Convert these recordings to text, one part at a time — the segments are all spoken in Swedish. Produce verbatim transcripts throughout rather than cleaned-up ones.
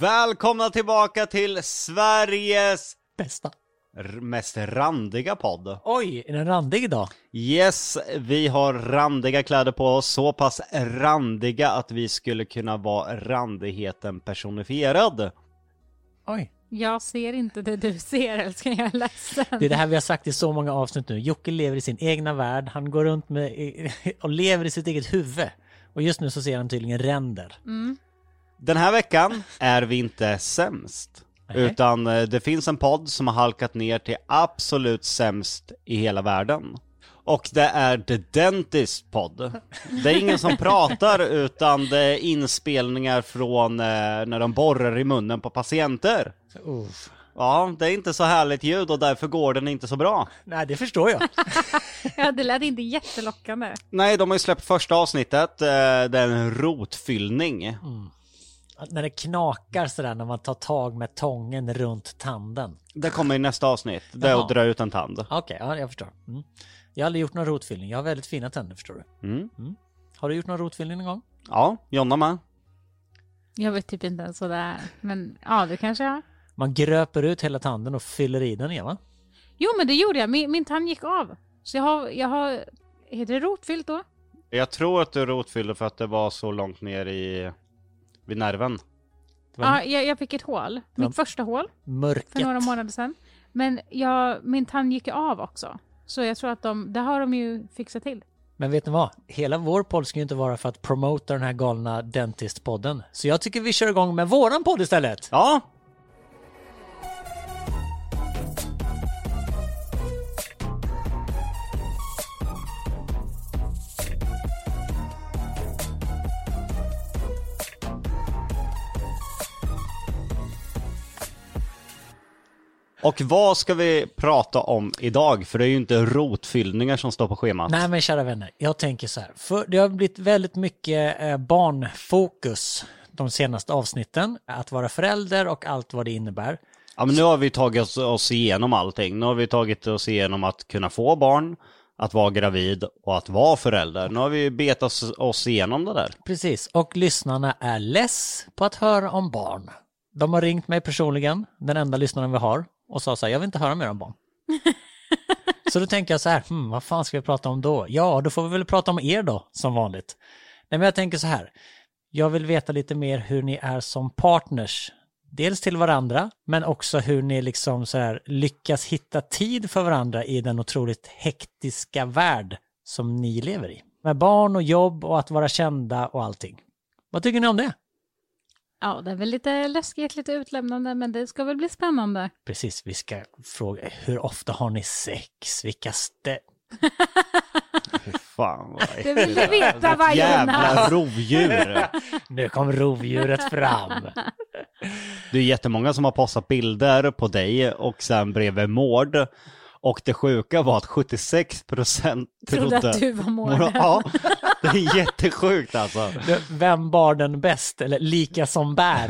Välkomna tillbaka till Sveriges bästa, R- mest randiga podd. Oj, är den randig idag? Yes, vi har randiga kläder på oss. Så pass randiga att vi skulle kunna vara randigheten personifierad. Oj. Jag ser inte det du ser, älskar, jag är ledsen. Det är det här vi har sagt i så många avsnitt nu. Jocke lever i sin egna värld. Han går runt med och lever i sitt eget huvud. Och just nu så ser han tydligen ränder. Mm. Den här veckan är vi inte sämst. Okay. Utan det finns en podd som har halkat ner till absolut sämst i hela världen. Och det är The Dentist-podd. Det är ingen som pratar, utan det är inspelningar från när de borrar i munnen på patienter. Uff. Ja, det är inte så härligt ljud och därför går den inte så bra. Nej, det förstår jag. Ja, det lät inte jättelockande. Nej, de har ju släppt första avsnittet. Det är en rotfyllning. Mm. När det knakar sådär när man tar tag med tången runt tanden. Det kommer i nästa avsnitt. Det är att dra ut en tand. Okej, okay, ja, jag förstår. Mm. Jag har aldrig gjort någon rotfyllning. Jag har väldigt fina tänder, förstår du. Mm. Mm. Har du gjort någon rotfyllning någon gång? Ja, Jonna med. Jag vet typ inte sådär. Men ja, det kanske jag. Man gröper ut hela tanden och fyller i den igen, va? Jo, men det gjorde jag. Min, min tand gick av. Så jag har, jag har... Är det rotfyllt då? Jag tror att du rotfyllde för att det var så långt ner i... Vid nerven. Ja, ah, jag, jag fick ett hål. Mitt ja. första hål. Mörket. För några månader sedan. Men jag, min tand gick av också. Så jag tror att de... Det har de ju fixat till. Men vet ni vad? Hela vår podd ska ju inte vara för att promota den här galna dentistpodden. Så jag tycker vi kör igång med våran podd istället. Ja! Och vad ska vi prata om idag? För det är ju inte rotfyllningar som står på schemat. Nej, men kära vänner, jag tänker så här. För det har blivit väldigt mycket barnfokus de senaste avsnitten. Att vara förälder och allt vad det innebär. Ja, men nu har vi tagit oss igenom allting. Nu har vi tagit oss igenom att kunna få barn, att vara gravid och att vara förälder. Nu har vi betat oss igenom det där. Precis, och lyssnarna är less på att höra om barn. De har ringt mig personligen, den enda lyssnaren vi har. Och sa så här, jag vill inte höra mer om barn. Så då tänker jag så här, hmm, vad fan ska vi prata om då? Ja, då får vi väl prata om er då, som vanligt. Nej, men jag tänker så här. Jag vill veta lite mer hur ni är som partners. Dels till varandra, men också hur ni liksom så här lyckas hitta tid för varandra i den otroligt hektiska värld som ni lever i. Med barn och jobb och att vara kända och allting. Vad tycker ni om det? Ja, det är väl lite läskigt, lite utlämnande, men det ska väl bli spännande. Precis, vi ska fråga, hur ofta har ni sex? Vilka stä... Hur fan, vad är det? Det vill vi veta, vad jävla rovdjur. Nu kom rovdjuret fram. Det är jättemånga som har postat bilder på dig och sen bredvid Mård. Och det sjuka var att sjuttiosex procent trodde att du var målen. Ja, det är jättesjukt alltså. Vem bar den bäst? Eller lika som bär?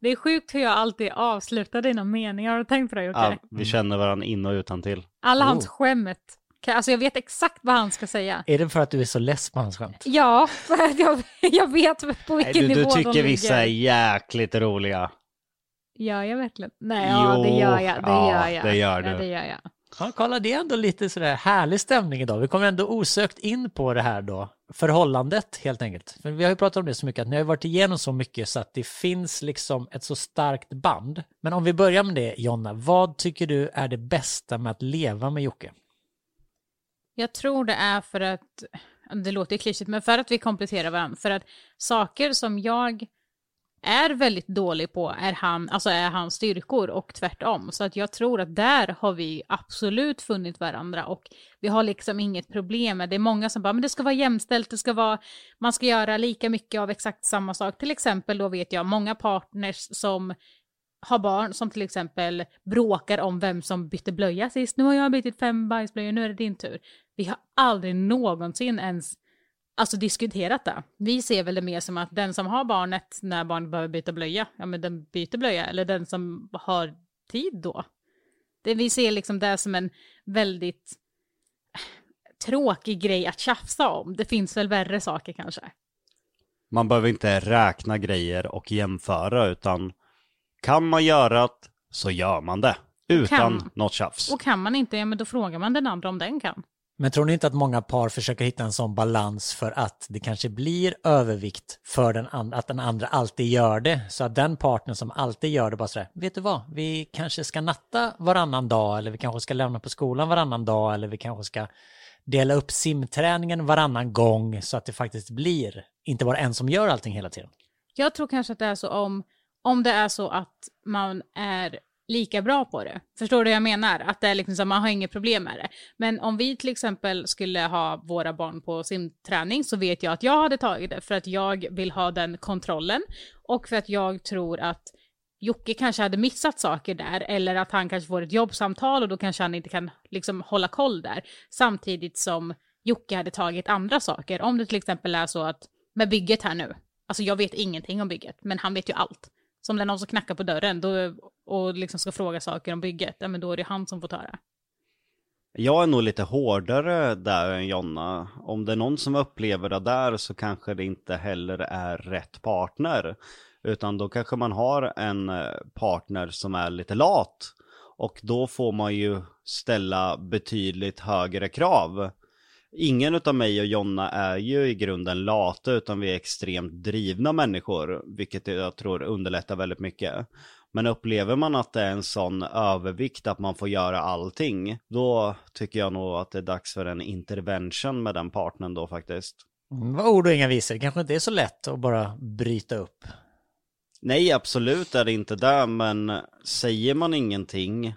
Det är sjukt hur jag alltid avslutar dina meningar. Har du tänkt på det, Jocke? Ja, vi känner varandra in och utan till. Alla hans oh. skämt. Alltså jag vet exakt vad han ska säga. Är det för att du är så less på hans skämt? Ja, för att jag, jag vet på vilken du, nivå de ligger. Du tycker vissa är jäkligt roliga. Ja, jag verkligen. Nej, ja, jo, det gör jag. Det ja, gör jag. Det gör du. Ja, det gör jag. Ja, kolla, det är ändå lite sådär härlig stämning idag. Vi kommer ändå osökt in på det här då. Förhållandet, helt enkelt. För vi har ju pratat om det så mycket, att ni har varit igenom så mycket så att det finns liksom ett så starkt band. Men om vi börjar med det, Jonna, vad tycker du är det bästa med att leva med Jocke? Jag tror det är för att, det låter ju klyschigt, men för att vi kompletterar varandra. För att saker som jag är väldigt dålig på är han, alltså är hans styrkor och tvärtom. Så att jag tror att där har vi absolut funnit varandra och vi har liksom inget problem med det. Är många som bara, men det ska vara jämställt, det ska vara, man ska göra lika mycket av exakt samma sak. Till exempel då vet jag många partners som har barn som till exempel bråkar om vem som bytte blöja sist. Nu har jag bytt fem bajsblöjor, nu är det din tur. Vi har aldrig någonsin ens alltså diskuterat det. Vi ser väl det mer som att den som har barnet när barnet behöver byta blöja, ja men den byter blöja, eller den som har tid då. Det, vi ser liksom det som en väldigt tråkig grej att tjafsa om. Det finns väl värre saker kanske. Man behöver inte räkna grejer och jämföra, utan kan man göra det så gör man det. Utan kan. Något tjafs. Och kan man inte, ja, men då frågar man den andra om den kan. Men tror ni inte att många par försöker hitta en sån balans för att det kanske blir övervikt för den and- att den andra alltid gör det? Så att den partner som alltid gör det bara sådär, vet du vad, vi kanske ska natta varannan dag, eller vi kanske ska lämna på skolan varannan dag, eller vi kanske ska dela upp simträningen varannan gång, så att det faktiskt blir inte bara en som gör allting hela tiden. Jag tror kanske att det är så om, om det är så att man är lika bra på det. Förstår du vad jag menar? Att det är liksom så att man har inga problem med det. Men om vi till exempel skulle ha våra barn på simträning, så vet jag att jag hade tagit det för att jag vill ha den kontrollen, och för att jag tror att Jocke kanske hade missat saker där, eller att han kanske får ett jobbsamtal och då kanske han inte kan liksom hålla koll där. Samtidigt som Jocke hade tagit andra saker. Om det till exempel är så att med bygget här nu, alltså jag vet ingenting om bygget, men han vet ju allt. Som det är någon som knackar på dörren då, och liksom ska fråga saker om bygget, ja, men då är det han som får ta det. Jag är nog lite hårdare där än Jonna. Om det är någon som upplever det där, så kanske det inte heller är rätt partner. Utan då kanske man har en partner som är lite lat. Och då får man ju ställa betydligt högre krav. Ingen utav mig och Jonna är ju i grunden lata, utan vi är extremt drivna människor, vilket jag tror underlättar väldigt mycket. Men upplever man att det är en sån övervikt att man får göra allting, då tycker jag nog att det är dags för en intervention med den partnern då faktiskt. Mm, vad ord och inga visor, det kanske inte är så lätt att bara bryta upp. Nej, absolut är det inte där, men säger man ingenting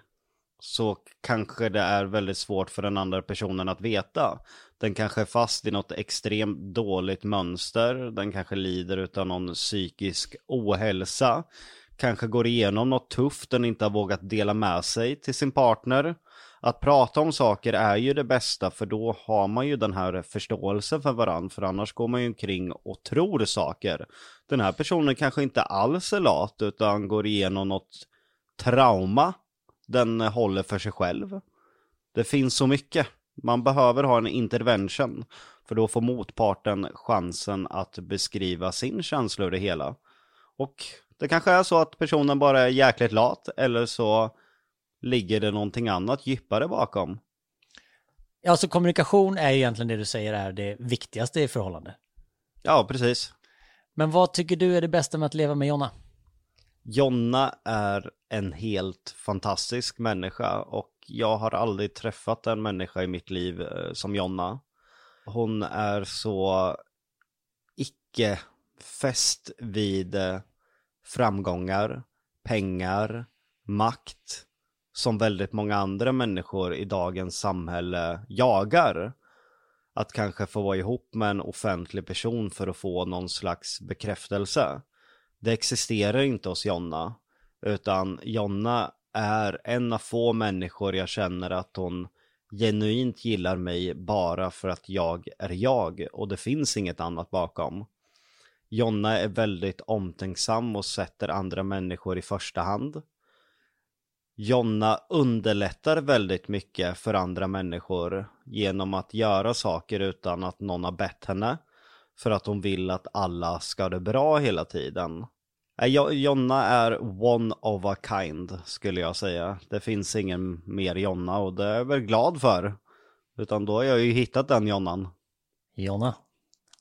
så kanske det är väldigt svårt för den andra personen att veta. Den kanske är fast i något extremt dåligt mönster. Den kanske lider utav någon psykisk ohälsa. Kanske går igenom något tufft den inte har vågat dela med sig till sin partner. Att prata om saker är ju det bästa, för då har man ju den här förståelsen för varandra. För annars går man ju omkring och tror saker. Den här personen kanske inte alls är lat, utan går igenom något trauma den håller för sig själv. Det finns så mycket. Man behöver ha en intervention, för då får motparten chansen att beskriva sin känsla ur det hela. Och det kanske är så att personen bara är jäkligt lat, eller så ligger det någonting annat djupare bakom. Ja, så kommunikation är egentligen det du säger är det viktigaste i förhållande. Ja, precis. Men vad tycker du är det bästa med att leva med Jonna? Jonna är en helt fantastisk människa, och jag har aldrig träffat en människa i mitt liv som Jonna. Hon är så icke fäst vid framgångar, pengar, makt som väldigt många andra människor i dagens samhälle jagar. Att kanske få vara ihop med en offentlig person för att få någon slags bekräftelse. Det existerar inte hos Jonna, utan Jonna är en av få människor jag känner att hon genuint gillar mig bara för att jag är jag, och det finns inget annat bakom. Jonna är väldigt omtänksam och sätter andra människor i första hand. Jonna underlättar väldigt mycket för andra människor genom att göra saker utan att någon har bett henne. För att hon vill att alla ska det bra hela tiden. Jonna är one of a kind skulle jag säga. Det finns ingen mer Jonna, och det är jag väl glad för. Utan då har jag ju hittat den Jonnan. Jonna,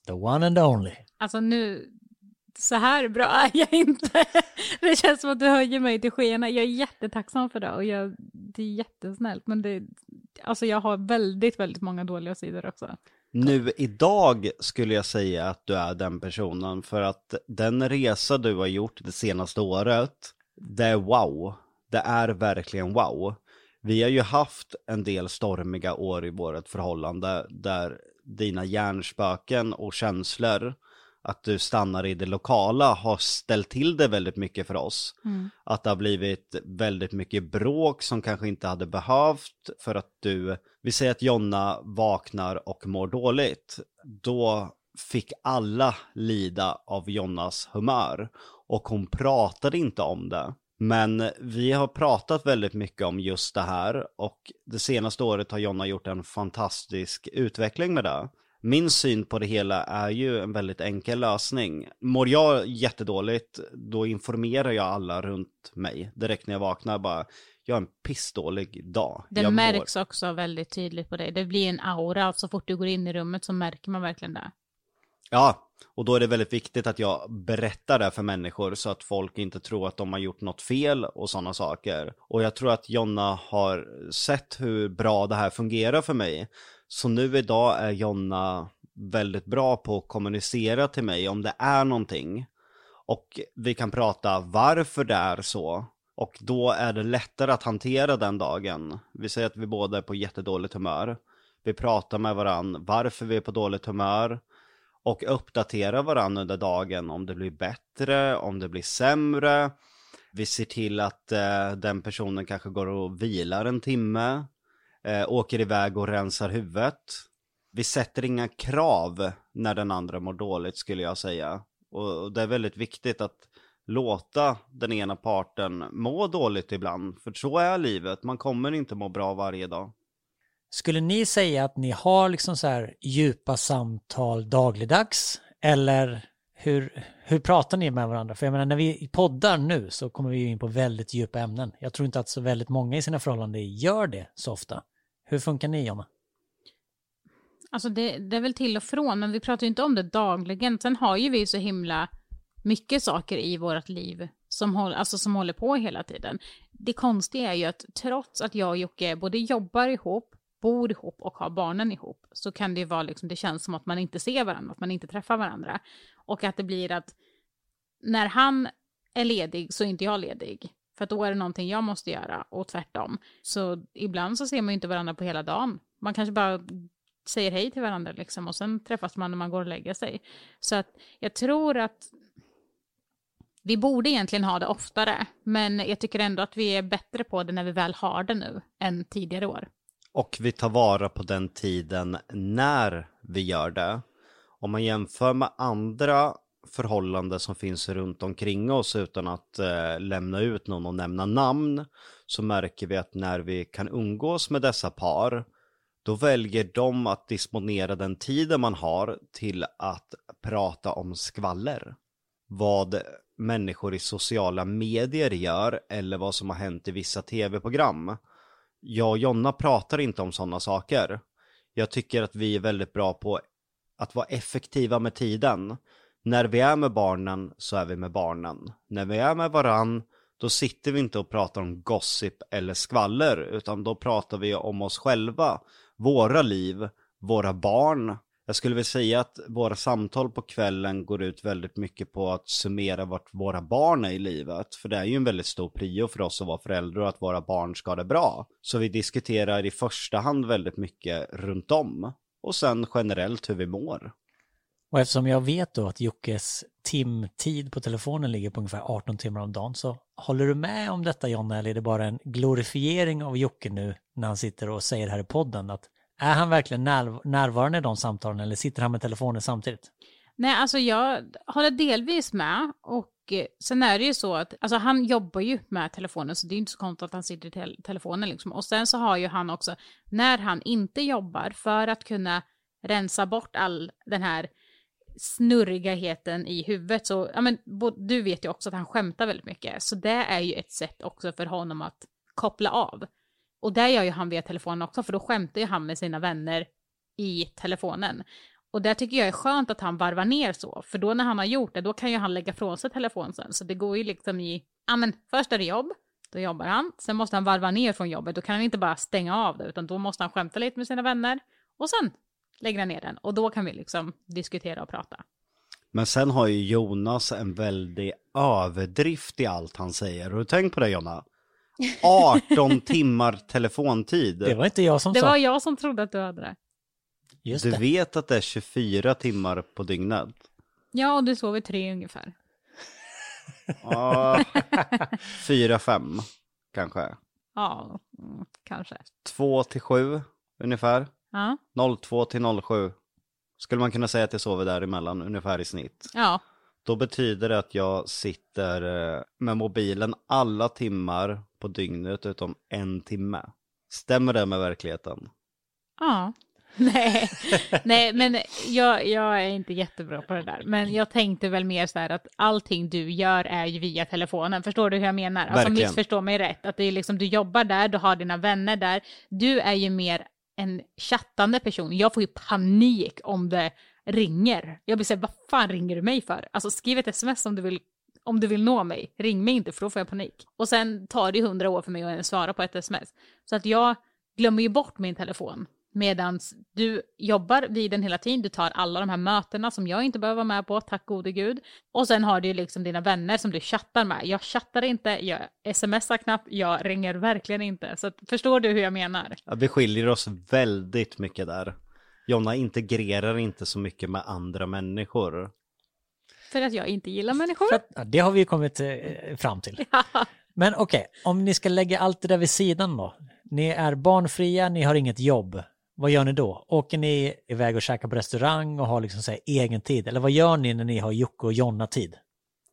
the one and only. Alltså nu, så här bra är jag inte. Det känns som att du höjer mig till skenorna. Jag är jättetacksam för det, och jag, det är jättesnällt. Men det, alltså jag har väldigt, väldigt många dåliga sidor också. Nu idag skulle jag säga att du är den personen, för att den resa du har gjort det senaste året, det är wow. Det är verkligen wow. Vi har ju haft en del stormiga år i vårt förhållande där dina hjärnspöken och känslor, att du stannar i det lokala, har ställt till det väldigt mycket för oss. Mm. Att det har blivit väldigt mycket bråk som kanske inte hade behövt, för att du, vi säger att Jonna vaknar och mår dåligt. Då fick alla lida av Jonnas humör, och hon pratade inte om det. Men vi har pratat väldigt mycket om just det här, och det senaste året har Jonna gjort en fantastisk utveckling med det. Min syn på det hela är ju en väldigt enkel lösning. Mår jag jättedåligt, då informerar jag alla runt mig. Direkt när jag vaknar bara, jag har en pissdålig dag. Det jag märks mår. Också väldigt tydligt på dig. Det blir en aura, så fort du går in i rummet så märker man verkligen det. Ja, och då är det väldigt viktigt att jag berättar det för människor så att folk inte tror att de har gjort något fel och sådana saker. Och jag tror att Jonna har sett hur bra det här fungerar för mig. Så nu idag är Jonna väldigt bra på att kommunicera till mig om det är någonting. Och vi kan prata varför det är så. Och då är det lättare att hantera den dagen. Vi säger att vi båda är på jättedåligt humör. Vi pratar med varandra varför vi är på dåligt humör. Och uppdatera varandra under dagen om det blir bättre, om det blir sämre. Vi ser till att eh, den personen kanske går och vilar en timme. Eh, åker iväg och rensar huvudet. Vi sätter inga krav när den andra mår dåligt, skulle jag säga. Och, och det är väldigt viktigt att låta den ena parten må dåligt ibland. För så är livet, man kommer inte må bra varje dag. Skulle ni säga att ni har liksom så här djupa samtal dagligdags? Eller hur, hur pratar ni med varandra? För jag menar, när vi poddar nu så kommer vi in på väldigt djupa ämnen. Jag tror inte att så väldigt många i sina förhållanden gör det så ofta. Hur funkar ni, Jonna? Alltså det, det är väl till och från, men vi pratar ju inte om det dagligen. Sen har ju vi så himla mycket saker i vårt liv som, håll, alltså som håller på hela tiden. Det konstiga är ju att trots att jag och Jocke både jobbar ihop, bor ihop och har barnen ihop, så kan det ju vara liksom, det känns som att man inte ser varandra, att man inte träffar varandra. Och att det blir att när han är ledig så är inte jag ledig. För att då är det någonting jag måste göra och tvärtom. Så ibland så ser man ju inte varandra på hela dagen. Man kanske bara säger hej till varandra liksom, och sen träffas man när man går och lägger sig. Så att jag tror att vi borde egentligen ha det oftare, men jag tycker ändå att vi är bättre på det när vi väl har det nu än tidigare år. Och vi tar vara på den tiden när vi gör det. Om man jämför med andra förhållanden som finns runt omkring oss utan att eh, lämna ut någon och nämna namn, så märker vi att när vi kan umgås med dessa par, då väljer de att disponera den tiden man har till att prata om skvaller. Vad människor i sociala medier gör eller vad som har hänt i vissa tv-program. Jag och Jonna pratar inte om sådana saker. Jag tycker att vi är väldigt bra på att vara effektiva med tiden. När vi är med barnen så är vi med barnen. När vi är med varann, då sitter vi inte och pratar om gossip eller skvaller, utan då pratar vi om oss själva, våra liv, våra barn. Jag skulle vilja säga att våra samtal på kvällen går ut väldigt mycket på att summera vart våra barn är i livet. För det är ju en väldigt stor prio för oss att vara föräldrar och att våra barn ska ha det bra. Så vi diskuterar i första hand väldigt mycket runt om. Och sen generellt hur vi mår. Och eftersom jag vet då att Jockes timtid på telefonen ligger på ungefär arton timmar om dagen, så håller du med om detta, Jonna, eller är det bara en glorifiering av Jocke nu när han sitter och säger här i podden att är han verkligen närv- närvarande i de samtalen eller sitter han med telefonen samtidigt? Nej, alltså jag håller delvis med, och sen är det ju så att alltså han jobbar ju med telefonen, så det är inte så konstigt att han sitter i te- telefonen liksom. Och sen så har ju han också, när han inte jobbar, för att kunna rensa bort all den här snurrigheten i huvudet, så ja, men du vet ju också att han skämtar väldigt mycket, så det är ju ett sätt också för honom att koppla av. Och där gör ju han via telefonen också, för då skämtar ju han med sina vänner i telefonen. Och där tycker jag är skönt att han varvar ner så. För då när han har gjort det, då kan ju han lägga från sig telefonen sen. Så det går ju liksom i, ja men först är det jobb, då jobbar han. Sen måste han varva ner från jobbet, då kan han inte bara stänga av det. Utan då måste han skämta lite med sina vänner. Och sen lägger han ner den. Och då kan vi liksom diskutera och prata. Men sen har ju Jonas en väldig överdrift i allt han säger. Har du tänkt på det, Jonna? arton timmar telefontid. Det var inte jag som det sa. Det var jag som trodde att du hade det. Just du det. Vet att det är tjugofyra timmar på dygnet. Ja, och du sover tre ungefär. Ja, fyra, fem kanske. Ja, kanske. Två till sju ungefär. Ja. noll två till noll sju. Skulle man kunna säga att jag sover däremellan ungefär i snitt. Ja. Då betyder det att jag sitter med mobilen alla timmar på dygnet utom en timme. Stämmer det med verkligheten? Ja. Nej, nej, men jag, jag är inte jättebra på det där. Men jag tänkte väl mer så här att allting du gör är ju via telefonen. Förstår du hur jag menar? Verkligen. Alltså missförstå mig rätt. Att det är liksom, du jobbar där, du har dina vänner där. Du är ju mer en chattande person. Jag får ju panik om det ringer. Jag blir så här, vad fan ringer du mig för? Alltså skriv ett sms om du vill. Om du vill nå mig, ring mig inte, för då får jag panik. Och sen tar det hundra år för mig att svara på ett sms. Så att jag glömmer ju bort min telefon. Medan du jobbar vid den hela tiden. Du tar alla de här mötena som jag inte behöver vara med på, tack gode gud. Och sen har du ju liksom dina vänner som du chattar med. Jag chattar inte, jag smsar knappt, jag ringer verkligen inte. Så att, förstår du hur jag menar? Ja, vi skiljer oss väldigt mycket där. Jonna integrerar inte så mycket med andra människor. För att jag inte gillar människor. För att, ja, det har vi ju kommit eh, fram till. Ja. Men okej, okay, om ni ska lägga allt det där vid sidan då. Ni är barnfria, ni har inget jobb. Vad gör ni då? Åker ni iväg och käkar på restaurang och har liksom så här egen tid? Eller vad gör ni när ni har Jocke och Jonna-tid?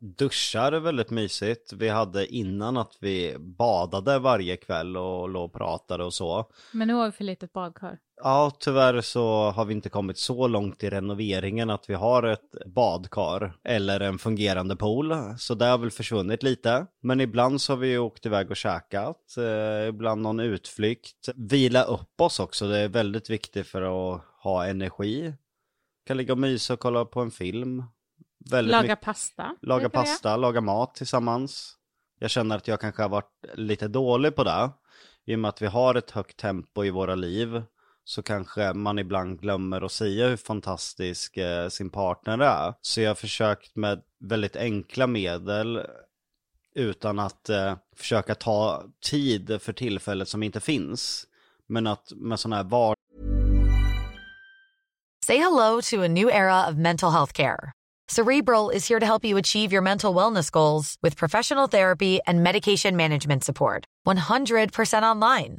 Duschar är väldigt mysigt. Vi hade innan att vi badade varje kväll och låg och pratade och så. Men nu har vi för litet badkar. Ja, tyvärr så har vi inte kommit så långt i renoveringen att vi har ett badkar eller en fungerande pool. Så det har väl försvunnit lite. Men ibland så har vi åkt iväg och käkat. Eh, ibland någon utflykt. Vila upp oss också. Det är väldigt viktigt för att ha energi. Kan ligga och mysa och kolla på en film. Väldigt laga mycket, pasta. Laga pasta, jag. laga mat tillsammans. Jag känner att jag kanske har varit lite dålig på det. I och med att vi har ett högt tempo i våra liv. Så kanske man ibland glömmer att säga hur fantastisk eh, sin partner är. Så jag har försökt med väldigt enkla medel utan att eh, försöka ta tid för tillfället som inte finns. Men att med sån här var... Say hello to a new era of mental health care. Cerebral is here to help you achieve your mental wellness goals with professional therapy and medication management support. one hundred percent online.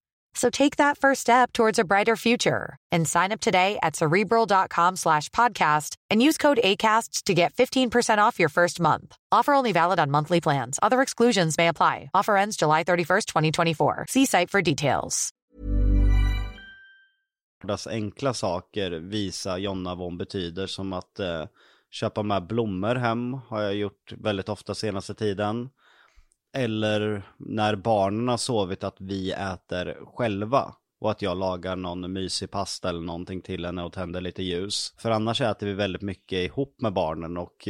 So take that first step towards a brighter future and sign up today at Cerebral.com slash podcast and use code ACAST to get fifteen percent off your first month. Offer only valid on monthly plans. Other exclusions may apply. Offer ends July thirty-first, twenty twenty-four. See site for details. Enkla saker visar Jonna vad hon betyder, som att eh, köpa med blommor hem har jag gjort väldigt ofta senaste tiden. Eller när barnen har sovit att vi äter själva. Och att jag lagar någon mysig pasta eller någonting till henne och tänder lite ljus. För annars äter vi väldigt mycket ihop med barnen. Och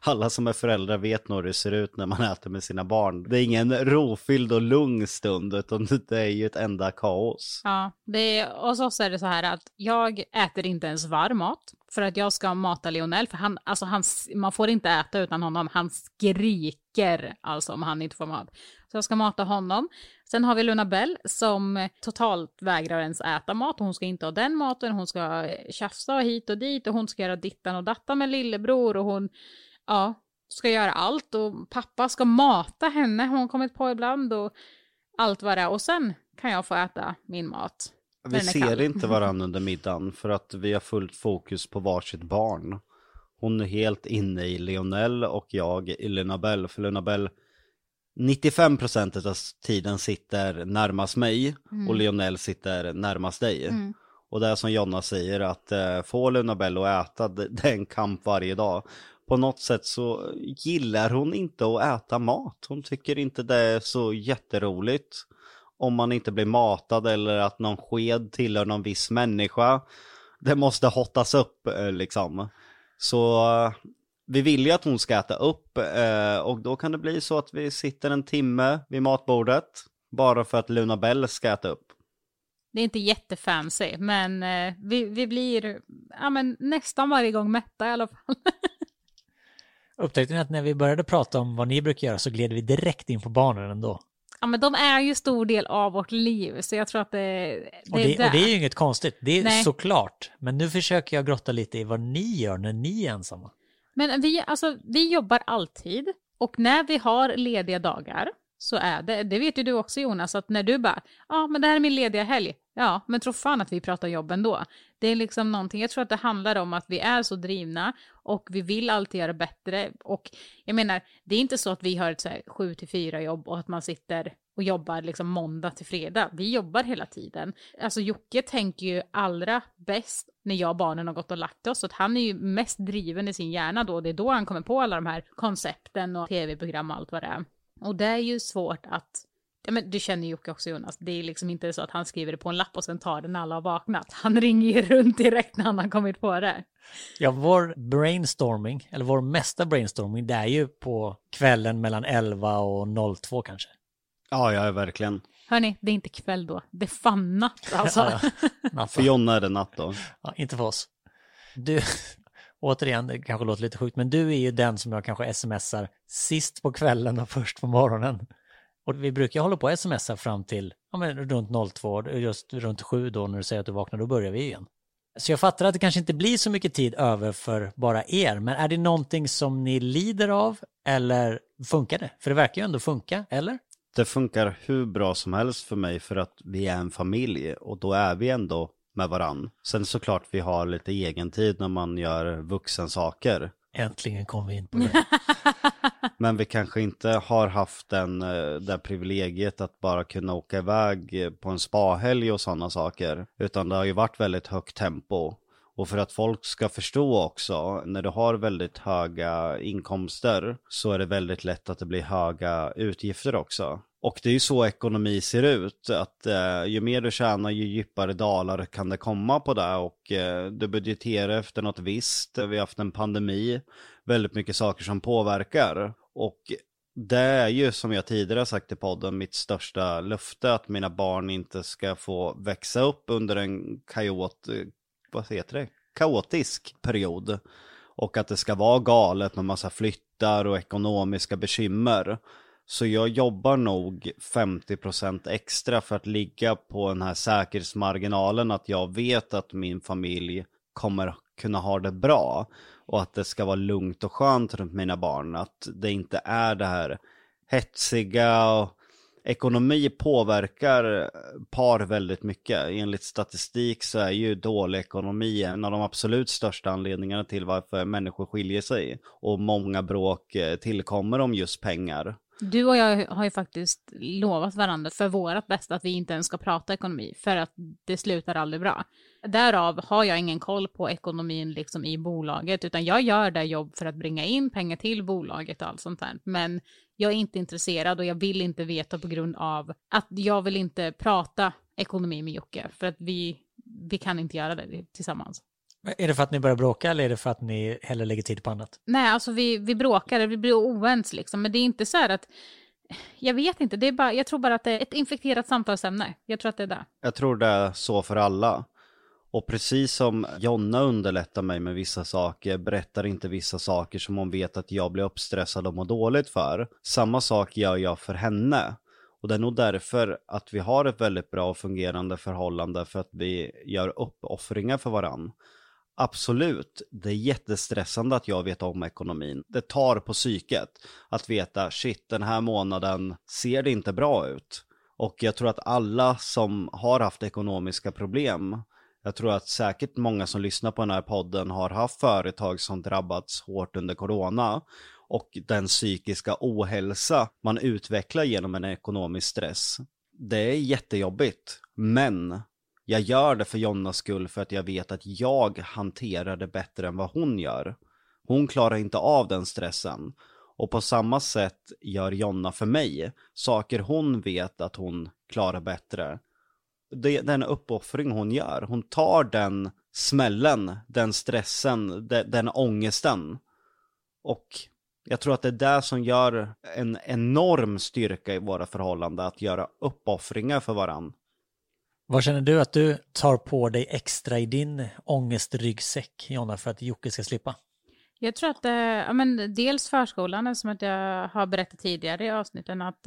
alla som är föräldrar vet nog hur det ser ut när man äter med sina barn. Det är ingen rofylld och lugn stund, utan det är ju ett enda kaos. Ja, det är, och så är det så här att jag äter inte ens varm mat. För att jag ska mata Lionel. För han, alltså han, man får inte äta utan honom. Han skriker alltså om han inte får mat. Så jag ska mata honom. Sen har vi Luna Bell som totalt vägrar ens äta mat. Hon ska inte ha den maten. Hon ska tjafsa hit och dit. Och hon ska göra dittan och datta med lillebror. Och hon ja, ska göra allt. Och pappa ska mata henne. Hon har kommit på ibland. Och allt vad det är. Och sen kan jag få äta min mat. Vi ser inte varandra under middagen för att vi har fullt fokus på varsitt barn. Hon är helt inne i Lionel och jag i Luna Bell. För Luna Bell nittiofem procent av tiden sitter närmast mig mm. och Lionel sitter närmast dig. Mm. Och det är som Jonna säger att eh, få Luna Bell att äta, det, det är en kamp varje dag. På något sätt så gillar hon inte att äta mat. Hon tycker inte det är så jätteroligt. Om man inte blir matad eller att någon sked tillhör någon viss människa. Det måste hotas upp liksom. Så vi vill ju att hon ska äta upp. Och då kan det bli så att vi sitter en timme vid matbordet. Bara för att Luna Bell ska äta upp. Det är inte jättefancy. Men vi, vi blir ja, men nästan varje gång mätta i alla fall. Upptäckte ni att när vi började prata om vad ni brukar göra så gled vi direkt in på barnen ändå? Ja, men de är ju stor del av vårt liv, så jag tror att det, det, och det, är, och det är ju inget konstigt, det är Nej. Såklart. Men nu försöker jag grotta lite i vad ni gör när ni är ensamma. Men vi, alltså, vi jobbar alltid, och när vi har lediga dagar så är det, det vet ju du också, Jonas, att när du bara, ja ah, men det här är min lediga helg. Ja, men tror fan att vi pratar jobb ändå. Det är liksom någonting, jag tror att det handlar om att vi är så drivna och vi vill alltid göra bättre. Och jag menar, det är inte så att vi har ett så här sju till fyra jobb och att man sitter och jobbar liksom måndag till fredag. Vi jobbar hela tiden. Alltså Jocke tänker ju allra bäst när jag och barnen har gått och lagt oss. Så att han är ju mest driven i sin hjärna då. Det är då han kommer på alla de här koncepten och tv-program och allt vad det är. Och det är ju svårt att... Ja, men du känner Jocke också, Jonas. Det är liksom inte så att han skriver det på en lapp och sen tar den när alla har vaknat. Han ringer ju runt direkt när han har kommit på det. Ja, vår brainstorming, eller vår mesta brainstorming, det är ju på kvällen mellan elva och två kanske. Ja, ja, verkligen. Hörrni, det är inte kväll då. Det är fan natt alltså. Ja, ja. Natt. För Jonna är det natt då. Ja, inte för oss. Du, återigen, det kanske låter lite sjukt, men du är ju den som jag kanske smsar sist på kvällen och först på morgonen. Och vi brukar hålla på att smsa fram till ja, men runt två, just runt sju då när du säger att du vaknar, då börjar vi igen. Så jag fattar att det kanske inte blir så mycket tid över för bara er, men är det någonting som ni lider av eller funkar det? För det verkar ju ändå funka, eller? Det funkar hur bra som helst för mig, för att vi är en familj och då är vi ändå med varann. Sen såklart vi har lite egen tid när man gör vuxensaker. Äntligen kom vi in på det. Men vi kanske inte har haft den, det privilegiet att bara kunna åka iväg på en spahelg och sådana saker. Utan det har ju varit väldigt högt tempo. Och för att folk ska förstå också, när du har väldigt höga inkomster så är det väldigt lätt att det blir höga utgifter också. Och det är ju så ekonomi ser ut, att eh, ju mer du tjänar ju djupare dalar kan det komma på det, och eh, du budgeterar efter något visst. Vi har haft en pandemi, väldigt mycket saker som påverkar, och det är ju som jag tidigare sagt i podden mitt största löfte, att mina barn inte ska få växa upp under en kajot, vad heter det? kaotisk period, och att det ska vara galet med massa flyttar och ekonomiska bekymmer. Så jag jobbar nog femtio procent extra för att ligga på den här säkerhetsmarginalen, att jag vet att min familj kommer kunna ha det bra och att det ska vara lugnt och skönt runt mina barn. Att det inte är det här hetsiga, och ekonomi påverkar par väldigt mycket. Enligt statistik så är ju dålig ekonomi en av de absolut största anledningarna till varför människor skiljer sig, och många bråk tillkommer om just pengar. Du och jag har ju faktiskt lovat varandra för vårat bästa att vi inte ens ska prata ekonomi, för att det slutar aldrig bra. Därav har jag ingen koll på ekonomin liksom i bolaget, utan jag gör det jobb för att bringa in pengar till bolaget och allt sånt där. Men jag är inte intresserad och jag vill inte veta på grund av att jag vill inte prata ekonomi med Jocke, för att vi, vi kan inte göra det tillsammans. Är det för att ni börjar bråka, eller är det för att ni hellre lägger tid på annat? Nej, alltså vi, vi bråkar, vi blir oense liksom. Men det är inte så här att, jag vet inte, det är bara, jag tror bara att det är ett infekterat samtalsämne. Jag tror att det är det. Jag tror det är så för alla. Och precis som Jonna underlättar mig med vissa saker, berättar inte vissa saker som hon vet att jag blir uppstressad och mår dåligt för. Samma sak gör jag för henne. Och det är nog därför att vi har ett väldigt bra och fungerande förhållande, för att vi gör uppoffringar för varann. Absolut, det är jättestressande att jag vet om ekonomin. Det tar på psyket att veta, shit, den här månaden ser det inte bra ut. Och jag tror att alla som har haft ekonomiska problem, jag tror att säkert många som lyssnar på den här podden har haft företag som drabbats hårt under corona, och den psykiska ohälsa man utvecklar genom en ekonomisk stress. Det är jättejobbigt, men... jag gör det för Jonnas skull, för att jag vet att jag hanterar det bättre än vad hon gör. Hon klarar inte av den stressen. Och på samma sätt gör Jonna för mig. Saker hon vet att hon klarar bättre. Det, den uppoffring hon gör. Hon tar den smällen, den stressen, de, den ångesten. Och jag tror att det är det som gör en enorm styrka i våra förhållanden. Att göra uppoffringar för varann. Vad känner du att du tar på dig extra i din ångestryggsäck, Jonna, för att Jocke ska slippa? Jag tror att, ja, men dels förskolan, som jag har berättat tidigare i avsnitten, att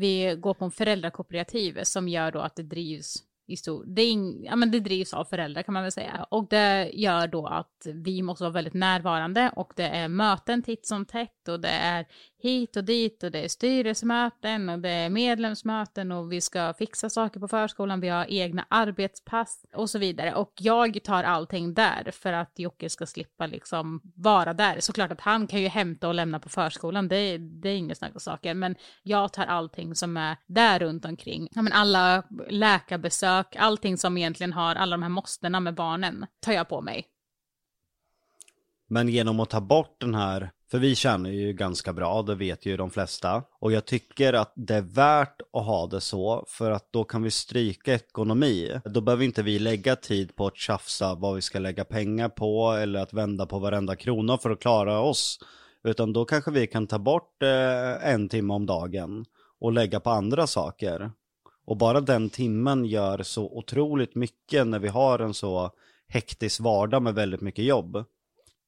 Vi går på en föräldrakooperativ som gör då att det drivs i stor, det, in, ja, men det drivs av föräldrar kan man väl säga. Och det gör då att vi måste vara väldigt närvarande och det är möten titt som tätt och det är hit och dit och det är styrelsemöten och det är medlemsmöten och vi ska fixa saker på förskolan, vi har egna arbetspass och så vidare. Och jag tar allting där för att Jocke ska slippa liksom vara där. Såklart att han kan ju hämta och lämna på förskolan, det, det är inga snacka saker, men jag tar allting som är där runt omkring. Ja, men alla läkarbesök, allting som egentligen har alla de här måstena med barnen tar jag på mig. Men genom att ta bort den här, för vi känner ju ganska bra, det vet ju de flesta. Och jag tycker att det är värt att ha det så, för att då kan vi stryka ekonomi. Då behöver inte vi lägga tid på att tjafsa vad vi ska lägga pengar på eller att vända på varenda krona för att klara oss. Utan då kanske vi kan ta bort eh, en timme om dagen och lägga på andra saker. Och bara den timmen gör så otroligt mycket när vi har en så hektisk vardag med väldigt mycket jobb.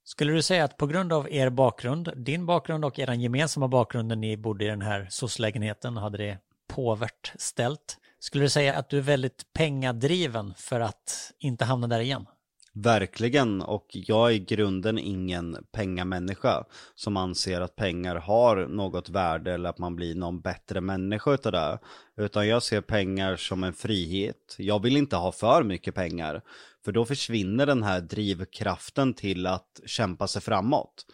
Skulle du säga att på grund av er bakgrund, din bakgrund och er gemensamma bakgrund när ni bodde i den här soc-lägenheten hade det påvert ställt, skulle du säga att du är väldigt pengadriven för att inte hamna där igen? Verkligen, och jag är i grunden ingen pengamänniska som anser att pengar har något värde eller att man blir någon bättre människa utav det. Utan jag ser pengar som en frihet. Jag vill inte ha för mycket pengar, för då försvinner den här drivkraften till att kämpa sig framåt.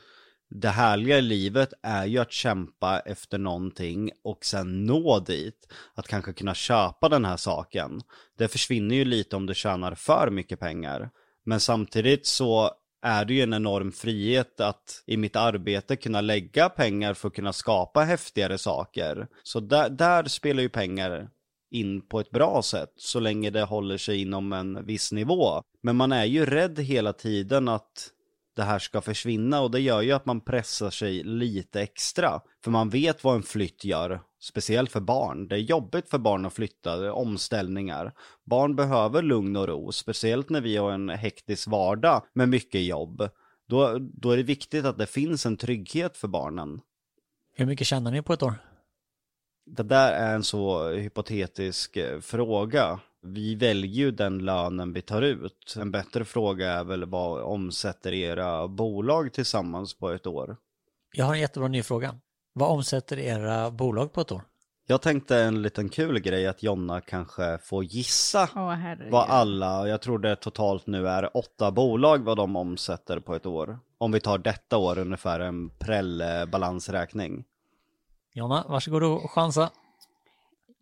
Det härliga i livet är ju att kämpa efter någonting och sen nå dit. Att kanske kunna köpa den här saken. Det försvinner ju lite om du tjänar för mycket pengar. Men samtidigt så är det ju en enorm frihet att i mitt arbete kunna lägga pengar för att kunna skapa häftigare saker. Så där, där spelar ju pengar in på ett bra sätt så länge det håller sig inom en viss nivå. Men man är ju rädd hela tiden att det här ska försvinna, och det gör ju att man pressar sig lite extra. För man vet vad en flytt gör, speciellt för barn. Det är jobbigt för barn att flytta, omställningar. Barn behöver lugn och ro, speciellt när vi har en hektisk vardag med mycket jobb. Då, då är det viktigt att det finns en trygghet för barnen. Hur mycket tjänar ni på ett år? Det där är en så hypotetisk fråga. Vi väljer ju den lönen vi tar ut. En bättre fråga är väl vad omsätter era bolag tillsammans på ett år? Jag har en jättebra ny fråga. Vad omsätter era bolag på ett år? Jag tänkte en liten kul grej att Jonna kanske får gissa Åh, vad alla, jag tror det totalt nu är åtta bolag vad de omsätter på ett år. Om vi tar detta år ungefär en prällbalansräkning. Jonna, varsågod och chansa.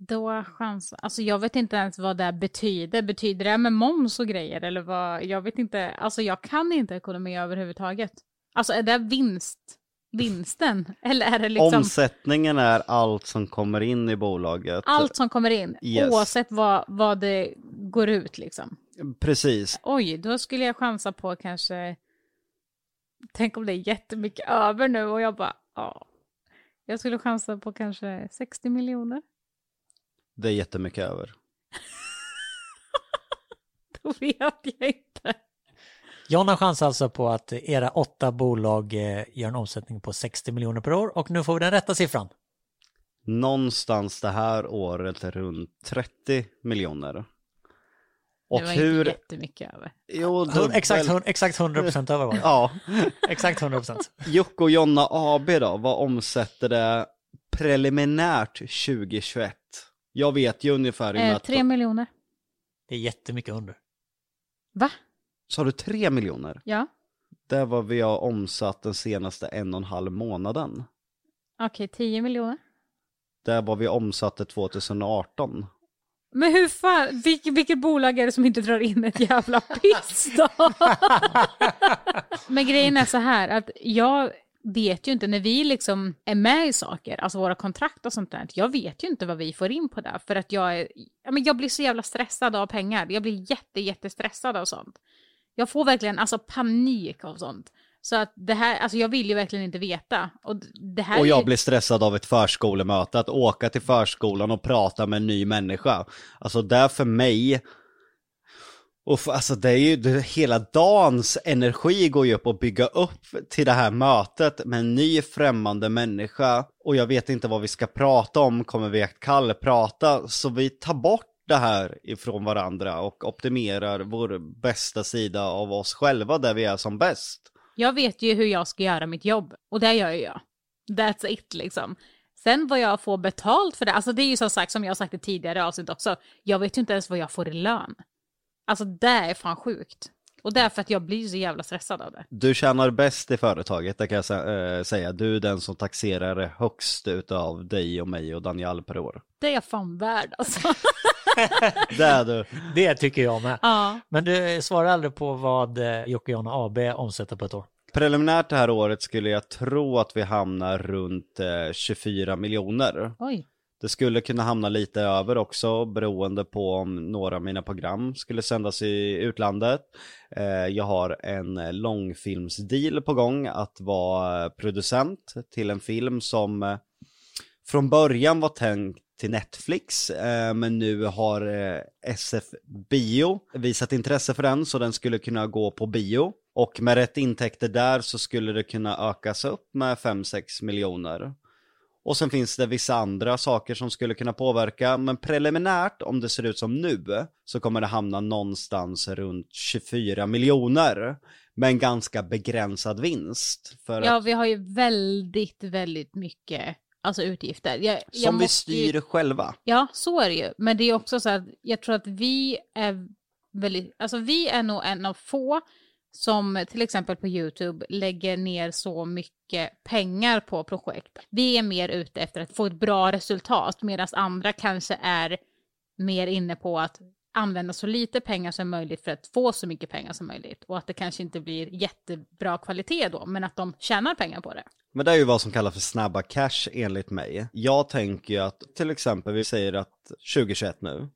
Då chans. Alltså jag vet inte ens vad det betyder. Betyder det med moms och grejer? Eller vad? Jag vet inte. Alltså jag kan inte ekonomi överhuvudtaget. Alltså är det vinst? Vinsten? Eller är det liksom... Omsättningen är allt som kommer in i bolaget. Allt som kommer in. Yes. Oavsett vad, vad det går ut liksom. Precis. Oj, då skulle jag chansa på kanske... Tänk om det är jättemycket över nu och jag bara... Ja. Jag skulle chansa på kanske sextio miljoner. Det är jättemycket över. Då vet jag inte. Jonna chansar alltså på att era åtta bolag gör en omsättning på sextio miljoner per år. Och nu får vi den rätta siffran. Någonstans det här året runt trettio miljoner. Och det var hur... inte jättemycket över. Jo, då... exakt, exakt hundra procent över var det. Ja. Exakt hundra procent. Jocke och Jonna A B då, vad omsätter det preliminärt tjugohundratjugoett? Jag vet ju ungefär... Eh, tre att... miljoner. Det är jättemycket under. Va? Sa du tre miljoner? Ja. Det var vi har omsatt den senaste en och en halv månaden. Okej, tio miljoner. Det var vi omsatte tjugoarton. Men hur fan... Vilke, vilket bolag är det som inte drar in ett jävla piss då? Men grejen är så här att jag... vet ju inte, när vi liksom är med i saker, alltså våra kontrakt och sånt där, jag vet ju inte vad vi får in på det, för att jag är, men jag blir så jävla stressad av pengar, jag blir jätte jättestressad av sånt, jag får verkligen alltså panik av sånt, så att det här, alltså jag vill ju verkligen inte veta, och det här och jag är... blir stressad av ett förskolemöte, att åka till förskolan och prata med en ny människa, alltså där för mig Och för, alltså det är ju det, hela dagens energi går ju upp att bygga upp till det här mötet med en ny främmande människa. Och jag vet inte vad vi ska prata om, kommer vi att kallprata? Så vi tar bort det här ifrån varandra och optimerar vår bästa sida av oss själva där vi är som bäst. Jag vet ju hur jag ska göra mitt jobb och det gör jag. That's it liksom. Sen vad jag får betalt för det, alltså det är ju som sagt, som jag har sagt i tidigare avsnitt också, jag vet ju inte ens vad jag får i lön. Alltså det är fan sjukt. Och därför att jag blir så jävla stressad av det. Du tjänar bäst i företaget, det kan jag säga. Du är den som taxerar högst utav dig och mig och Daniel per år. Det är jag fan värd alltså. Det är du. Det tycker jag med. Ja. Men du svarar aldrig på vad Jocke och Jonna A B omsätter på ett år. Preliminärt det här året skulle jag tro att vi hamnar runt tjugofyra miljoner. Oj. Det skulle kunna hamna lite över också beroende på om några av mina program skulle sändas i utlandet. Jag har en långfilmsdeal på gång att vara producent till en film som från början var tänkt till Netflix, men nu har S F Bio visat intresse för den, så den skulle kunna gå på bio. Och med rätt intäkter där så skulle det kunna ökas upp med fem till sex miljoner. Och sen finns det vissa andra saker som skulle kunna påverka. Men preliminärt, om det ser ut som nu, så kommer det hamna någonstans runt tjugofyra miljoner. Med en ganska begränsad vinst. För ja, att... vi har ju väldigt, väldigt mycket alltså utgifter. Jag, som jag vi styr ju... själva. Ja, så är det ju. Men det är också så att jag tror att vi är väldigt... Alltså vi är nog en av få... som till exempel på Youtube lägger ner så mycket pengar på projekt. Vi är mer ute efter att få ett bra resultat, medan andra kanske är mer inne på att använda så lite pengar som möjligt för att få så mycket pengar som möjligt. Och att det kanske inte blir jättebra kvalitet då, men att de tjänar pengar på det. Men det är ju vad som kallas för snabba cash enligt mig. Jag tänker ju att till exempel vi säger att tjugohundratjugoett nu.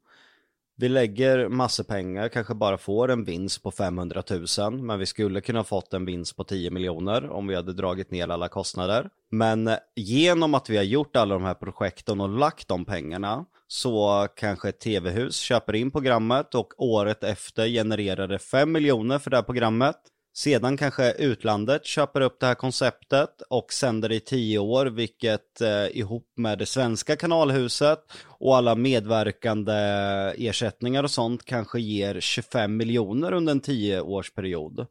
Vi lägger massa pengar, kanske bara får en vinst på femhundratusen, men vi skulle kunna ha fått en vinst på tio miljoner om vi hade dragit ner alla kostnader. Men genom att vi har gjort alla de här projekten och lagt de pengarna, så kanske ett tv-hus köper in programmet och året efter genererar det fem miljoner för det här programmet. Sedan kanske utlandet köper upp det här konceptet och sänder det i tio år, vilket eh, ihop med det svenska kanalhuset och alla medverkande ersättningar och sånt kanske ger tjugofem miljoner under en tioårsperiod.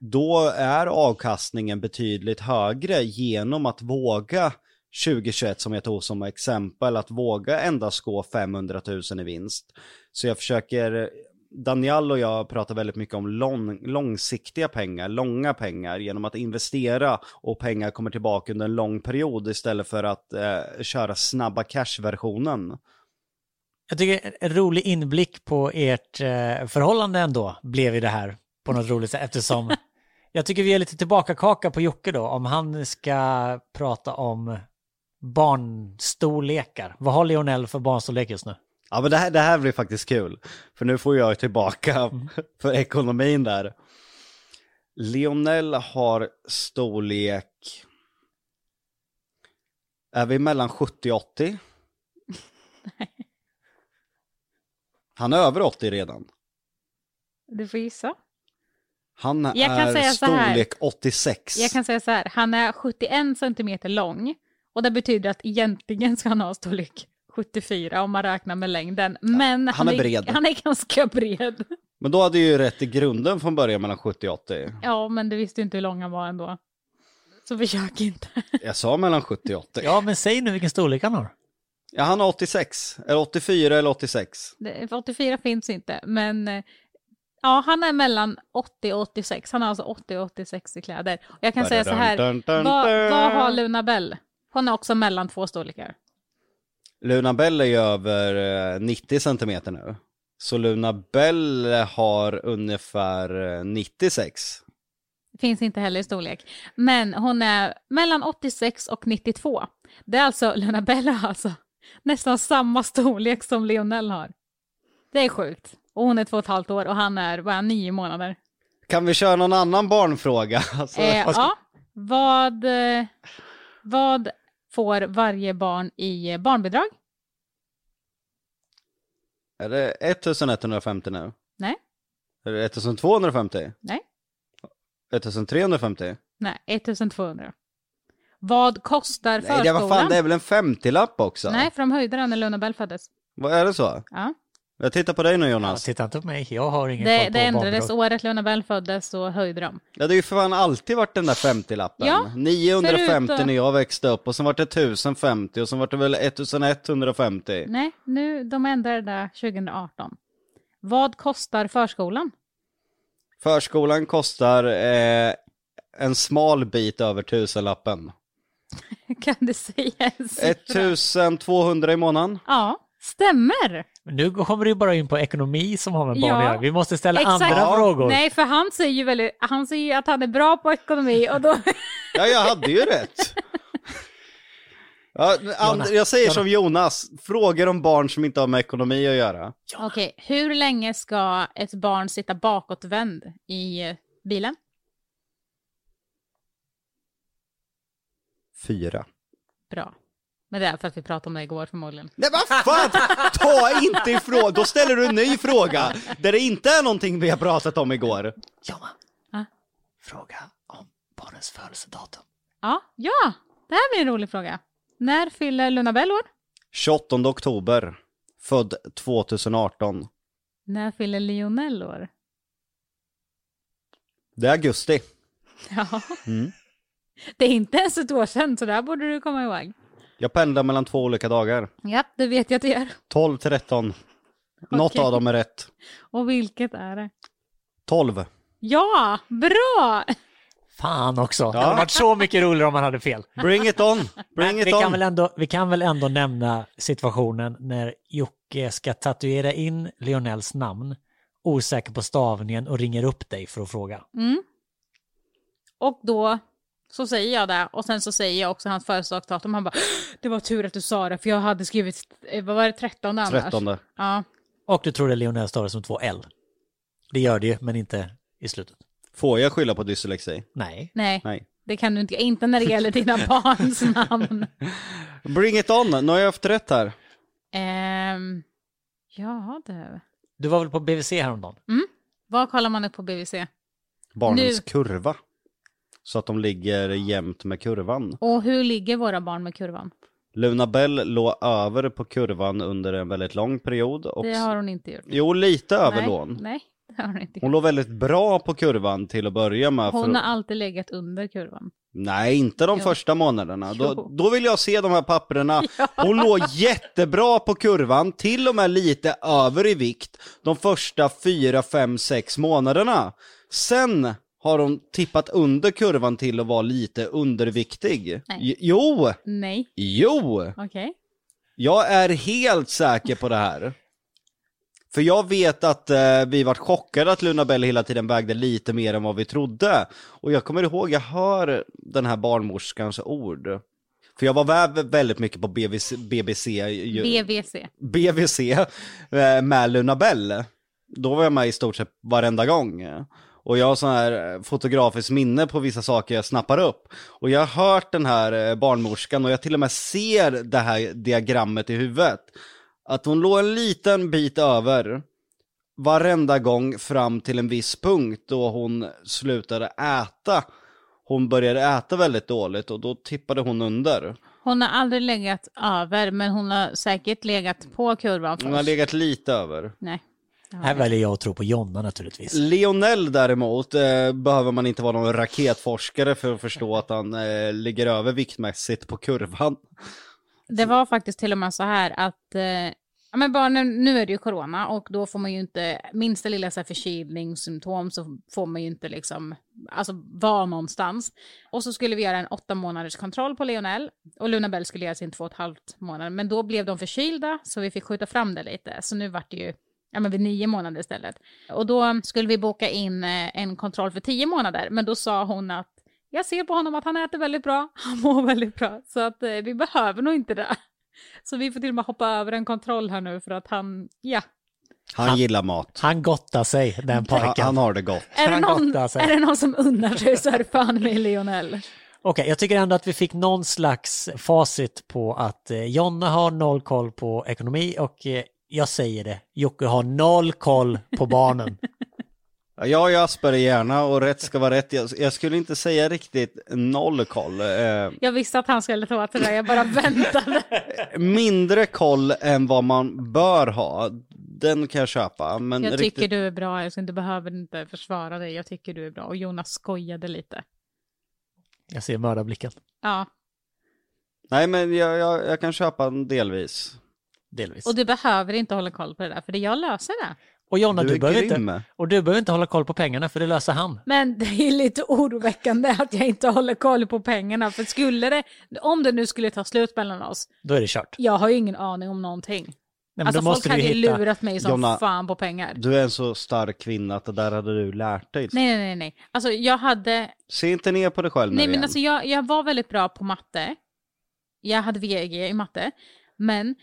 Då är avkastningen betydligt högre genom att våga tjugohundratjugoett, som jag tog som exempel, att våga endast gå femhundratusen i vinst. Så jag försöker... Daniel och jag pratar väldigt mycket om lång, långsiktiga pengar, långa pengar, genom att investera och pengar kommer tillbaka under en lång period istället för att eh, köra snabba cash-versionen. Jag tycker en rolig inblick på ert eh, förhållande ändå blev ju det här på något roligt sätt, eftersom jag tycker vi är lite tillbaka kaka på Jocke då, om han ska prata om barnstorlekar. Vad har Lionel för barnstorlek just nu? Ja, men det här, det här blir faktiskt kul. För nu får jag tillbaka för ekonomin där. Lionel har storlek... Är vi mellan sjuttio och åttio? Nej. Han är över åttio redan. Du får gissa. Han är storlek åttiosex. Jag kan säga så här. Han är sjuttioen centimeter lång. Och det betyder att egentligen ska han ha storlek sjuttiofyra om man räknar med längden. Men ja, han, han, är bred. Är, han är ganska bred. Men då hade ju rätt i grunden från början mellan sjuttio och åttio. Ja, men du visste inte hur lång han var ändå. Så försök inte. Jag sa mellan sjuttio och åttio. Ja, men säg nu vilken storlek han har. Ja, han har åttiosex. Eller åttiofyra eller åttiosex. åttiofyra finns inte. Men ja, han är mellan åttio och åttiosex. Han har alltså åttio och åttiosex i kläder. Och jag kan säga så här. Vad, vad har Luna Bell? Hon är också mellan två storlekar. Luna Bell är ju över nittio centimeter nu. Så Luna Bell har ungefär nittiosex. Finns inte heller i storlek. Men hon är mellan åttiosex och nittiotvå. Det är alltså, Luna Bell har alltså nästan samma storlek som Lionel har. Det är sjukt. Och hon är två och ett halvt år och han är bara nio månader. Kan vi köra någon annan barnfråga? Alltså, eh, vad ska... Ja, vad... vad får varje barn i barnbidrag? Är det elva hundra femtio nu? Nej. Är det ettusentvåhundrafemtio? Nej. ettusentrehundrafemtio? Nej, ettusentvåhundra. Vad kostar förskolan? Nej, det, var fan, det är väl en femtiolapp också? Nej, för de höjde den när Lundell föddes. Vad är det så? Ja. Jag tittar på dig nu, Jonas. Jag tittar inte på mig. Jag har ingen det, koll på. Det ändrades barnbrott. Året Lundell föddes så höjde de. Ja, det är ju för fan alltid varit den där femtiolappen. Ja, niohundrafemtio förutom... när jag växte upp och sen var det ettusenfemtio och sen var det väl ettusenetthundrafemtio. Nej, nu de ändrade det där tjugoarton. Vad kostar förskolan? Förskolan kostar eh, en smal bit över tusenlappen. Kan du säga en siffra? ettusentvåhundra i månaden. Ja, stämmer. Men nu kommer du bara in på ekonomi som har med barn att göra. Vi måste ställa exakt. Andra frågor. Nej, för han säger ju väl, han säger ju att han är bra på ekonomi och då... Ja, jag hade ju rätt. Ja, Jonas, jag säger Jonas. Som Jonas, frågor om barn som inte har med ekonomi att göra. Okej, hur länge ska ett barn sitta bakåtvänd i bilen? Fyra. Bra. Men det är för att vi pratade om det igår förmodligen. Nej, vad fan! Ta inte ifrån! Då ställer du en ny fråga där det inte är någonting vi har pratat om igår. Jonna, ah? Fråga om barnens födelsedatum. Ja, ja. Det här blir en rolig fråga. När fyller Lundell år? tjugoåttonde oktober. Född tjugoarton. När fyller Lionel år? Det är augusti. Ja. Mm. Det är inte ens ett år sedan, så där borde du komma ihåg. Jag pendlar mellan två olika dagar. Ja, det vet jag att du gör. tolv till tretton. Okay. Något av dem är rätt. Och vilket är det? tolv. Ja, bra! Fan också. Ja. Det hade varit så mycket roligare om man hade fel. Bring it on. Bring it vi, on. Kan väl ändå, vi kan väl ändå nämna situationen när Jocke ska tatuera in Lionels namn, osäker på stavningen och ringer upp dig för att fråga. Mm. Och då... Så säger jag det. Och sen så säger jag också hans födelsedagsdatum. Han bara, det var tur att du sa det. För jag hade skrivit, vad var det, tretton annars? tretton. Ja. Och du trodde Lionel stavades som två L. Det gör det ju, men inte i slutet. Får jag skylla på dyslexi? Nej. Nej. Nej. Det kan du inte. Inte när det gäller dina barns namn. Bring it on. Nu har jag haft rätt här. Um, ja, det. Du var väl på B V C häromdagen? Mm. Vad kollar man upp på B V C? Barnens nu. Kurva. Så att de ligger jämnt med kurvan. Och hur ligger våra barn med kurvan? Lundell låg över på kurvan under en väldigt lång period. Och... Det har hon inte gjort. Jo, lite över lån. Nej, det har hon inte gjort. Hon låg väldigt bra på kurvan till att börja med. Hon för... har alltid legat under kurvan. Nej, inte de jo. första månaderna. Då, då vill jag se de här papperna. Ja. Hon låg jättebra på kurvan. Till och med lite över i vikt. De första fyra, fem, sex månaderna. Sen... Har de tippat under kurvan till att vara lite underviktig? Nej. Jo! Nej. Jo! Okej. Okay. Jag är helt säker på det här. För jag vet att eh, vi var chockade att Lundell hela tiden vägde lite mer än vad vi trodde. Och jag kommer ihåg, jag hör den här barnmorskans ord. För jag var vä- väldigt mycket på B V C, B B C. Ju, B V C. B V C eh, med Lundell. Då var jag med i stort sett varenda gång. Och jag har sån här fotografiskt minne på vissa saker jag snappar upp. Och jag har hört den här barnmorskan och jag till och med ser det här diagrammet i huvudet. Att hon låg en liten bit över varenda gång fram till en viss punkt då hon slutade äta. Hon började äta väldigt dåligt och då tippade hon under. Hon har aldrig legat över, men hon har säkert legat på kurvan först. Hon har legat lite över. Nej. Här väljer jag att tro på Jonna naturligtvis. Lionel däremot eh, behöver man inte vara någon raketforskare för att förstå att han eh, ligger över viktmässigt på kurvan. Det var faktiskt till och med så här att eh, ja, men barnen, nu är det ju corona och då får man ju inte minsta lilla så här förkylningssymptom så får man ju inte liksom alltså vara någonstans. Och så skulle vi göra en åtta månaders kontroll på Lionel och Lundell skulle göra sin två och ett halvt månad. Men då blev de förkylda så vi fick skjuta fram det lite. Så nu vart det ju Ja, men vid nio månader istället. Och då skulle vi boka in en kontroll för tio månader. Men då sa hon att jag ser på honom att han äter väldigt bra. Han mår väldigt bra. Så att eh, vi behöver nog inte det. Så vi får till och med hoppa över en kontroll här nu för att han, ja. Han, han gillar mat. Han gottar sig, den pojken. Han har det gott. Är det någon, är det någon som undrar sig så är det fan med Lionel. Okej, jag tycker ändå att vi fick någon slags facit på att eh, Jonna har noll koll på ekonomi och... Eh, Jag säger det. Jocke har noll koll på barnen. Jag är Asper i hjärna och rätt ska vara rätt. Jag, jag skulle inte säga riktigt noll koll. Jag visste att han skulle ta till det. Jag bara väntade. Mindre koll än vad man bör ha. Den kan jag köpa. Men jag riktigt... tycker du är bra. Jag ska inte, behöver inte försvara dig. Jag tycker du är bra. Och Jonas skojade lite. Jag ser mördarblicken. Ja. Nej, men jag, jag, jag kan köpa en delvis. Delvis. Och du behöver inte hålla koll på det där. För det jag löser det. Och Jonna, du, du behöver inte, och du behöver inte hålla koll på pengarna, för det löser han. Men det är lite oroväckande att jag inte håller koll på pengarna. För skulle det, om det nu skulle ta slut mellan oss. Då är det kört. Jag har ju ingen aning om någonting. Nej, men alltså folk hade ju hitta... lurat mig som Jonna, fan på pengar. Du är en så stark kvinna att det där hade du lärt dig. Nej, nej, nej. nej. Alltså jag hade... Se inte ner på dig själv nu. Nej, igen. Men alltså jag, jag var väldigt bra på matte. Jag hade V G i matte. Men...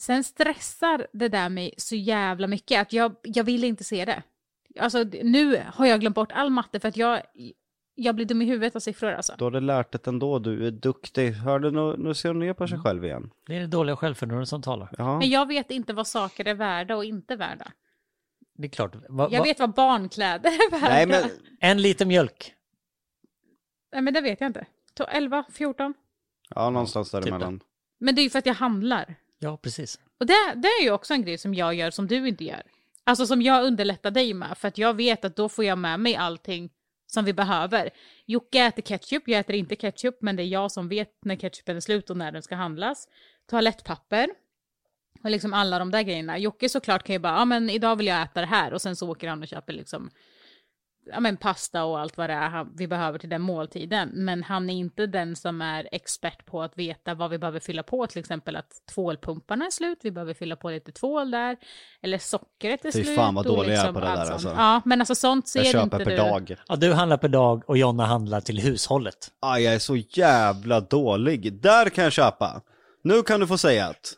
sen stressar det där mig så jävla mycket att jag, jag vill inte se det. Alltså nu har jag glömt bort all matte för att jag, jag blir dum i huvudet av siffror alltså. Då har du lärt det ändå, du är duktig. Hör du, nu, nu ser du ner på sig själv igen. Det är det dåliga självförtroendet som talar. Jaha. Men jag vet inte vad saker är värda och inte värda. Det är klart. Va, jag va... vet vad barnkläder är värda. Nej, men... en liten mjölk. Nej, men det vet jag inte. elva, fjorton Ja, någonstans däremellan. Typ. Men det är ju för att jag handlar. Ja, precis. Och det, det är ju också en grej som jag gör som du inte gör. Alltså som jag underlättar dig med. För att jag vet att då får jag med mig allting som vi behöver. Jocke äter ketchup, jag äter inte ketchup. Men det är jag som vet när ketchupen är slut och när den ska handlas. Toalettpapper. Och liksom alla de där grejerna. Jocke såklart kan ju bara, ja ah, men idag vill jag äta det här. Och sen så åker han och köper liksom ja, men pasta och allt vad det är vi behöver till den måltiden. Men han är inte den som är expert på att veta vad vi behöver fylla på. Till exempel att tvålpumparna är slut. Vi behöver fylla på lite tvål där. Eller sockret är slut. Fy fan vad dålig liksom, jag är på det där alltså. Ja, men alltså sånt ser jag köper inte per du. Dag. Ja, du handlar per dag och Jonna handlar till hushållet. Aj, jag är så jävla dålig. Där kan jag köpa. Nu kan du få säga att...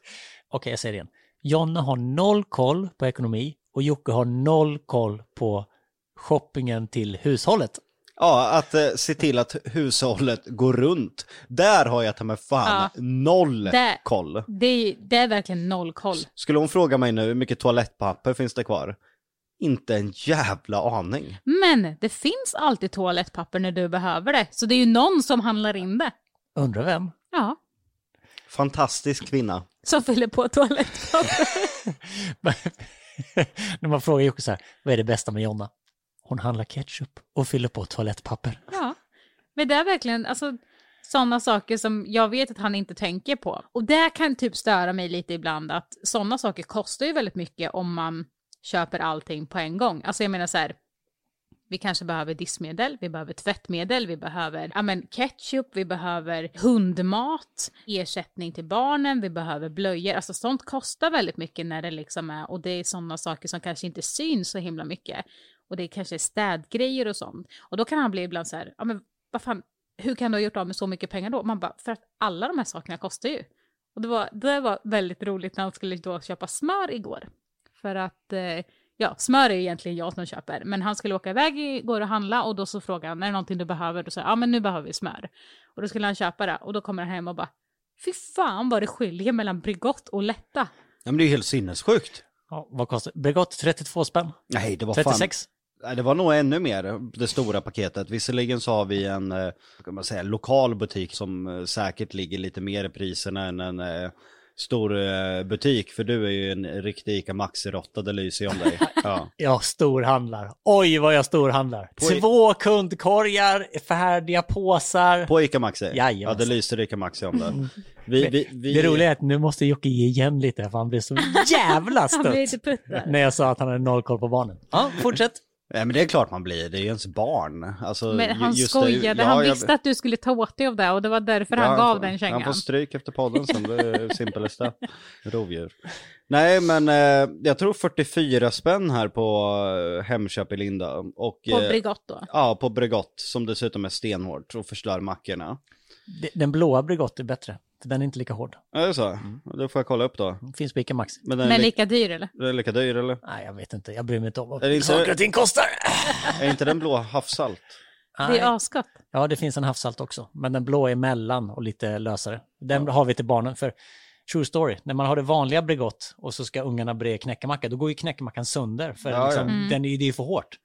Okej, jag säger det igen. Jonna har noll koll på ekonomi och Jocke har noll koll på shoppingen till hushållet. Ja, att eh, se till att hushållet går runt. Där har jag ta med fan ja. noll det, koll. Det, det är verkligen noll koll. Skulle hon fråga mig nu hur mycket toalettpapper finns det kvar? Inte en jävla aning. Men det finns alltid toalettpapper när du behöver det. Så det är ju någon som handlar in det. Undrar vem? Ja. Fantastisk kvinna. Som fyller på toalettpapper. När man frågar Jocke så här, vad är det bästa med Jonna? Hon handlar ketchup och fyller på toalettpapper. Ja, men det är verkligen alltså, sådana saker som jag vet att han inte tänker på. Och det kan typ störa mig lite ibland att sådana saker kostar ju väldigt mycket om man köper allting på en gång. Alltså jag menar så här, vi kanske behöver diskmedel, vi behöver tvättmedel, vi behöver ja, men ketchup, vi behöver hundmat, ersättning till barnen, vi behöver blöjor. Alltså sånt kostar väldigt mycket när det liksom är, och det är sådana saker som kanske inte syns så himla mycket. Och det är kanske städgrejer och sånt. Och då kan han bli ibland så här, ja men vad fan, hur kan du ha gjort av med så mycket pengar då? Man bara, för att alla de här sakerna kostar ju. Och det var, det var väldigt roligt när han skulle då köpa smör igår. För att, eh, ja, smör är egentligen jag som köper. Men han skulle åka iväg igår och handla och då så frågade han, är det någonting du behöver? Då sa jag, ja men nu behöver vi smör. Och då skulle han köpa det. Och då kommer han hem och bara, fy fan vad det skiljer mellan Bregott och Lätta. Ja men det är ju helt sinnessjukt. Ja, vad kostar Bregott? trettiotvå spänn Nej, det var trettiosex fan. Det var nog ännu mer, det stora paketet. Visserligen så har vi en kan man säga, lokal butik som säkert ligger lite mer i priserna än en stor butik. För du är ju en riktig Ica Maxi-råtta, det lyser om dig. Ja. Jag storhandlar. Oj vad jag storhandlar. I... Två kundkorgar, färdiga påsar. På Ica Maxi? Jajamän. Ja, det lyser Ica Maxi om det. Vi, vi, vi... Det roliga är att nu måste Jocke ge igen lite för han blir så jävla stött när jag sa att han hade noll koll på barnen. Ja, fortsätt. Nej, men det är klart man blir, det är ju ens barn. Alltså, men han just skojade, det, ja, han visste jag... att du skulle ta åt dig av det och det var därför ja, han gav han får, den kängan. Han får stryk efter podden som det simplaste rovdjur. Nej, men eh, jag tror fyrtiofyra spänn här på Hemköp i Linda. Och, på eh, Bregott då? Ja, på Bregott som dessutom är stenhårt och förstör mackorna. Den blåa Bregott är bättre. Den är inte lika hård. Ja, det är så. Mm. Då får jag kolla upp då. Finns på Ica Maxi. Men, den Men lika li- dyr eller? Den är lika dyr eller? Nej, jag vet inte. Jag bryr mig inte om vad är det saker och ting kostar. Är inte den blå havssalt? Nej. Det är avskatt. Ja, det finns en havssalt också. Men den blå är mellan och lite lösare. Den ja. har vi till barnen. För true story, när man har det vanliga Bregott och så ska ungarna bre knäckemacka, då går ju knäckemackan sönder. För ja, liksom, ja. Mm. Den är ju, det är ju för hårt.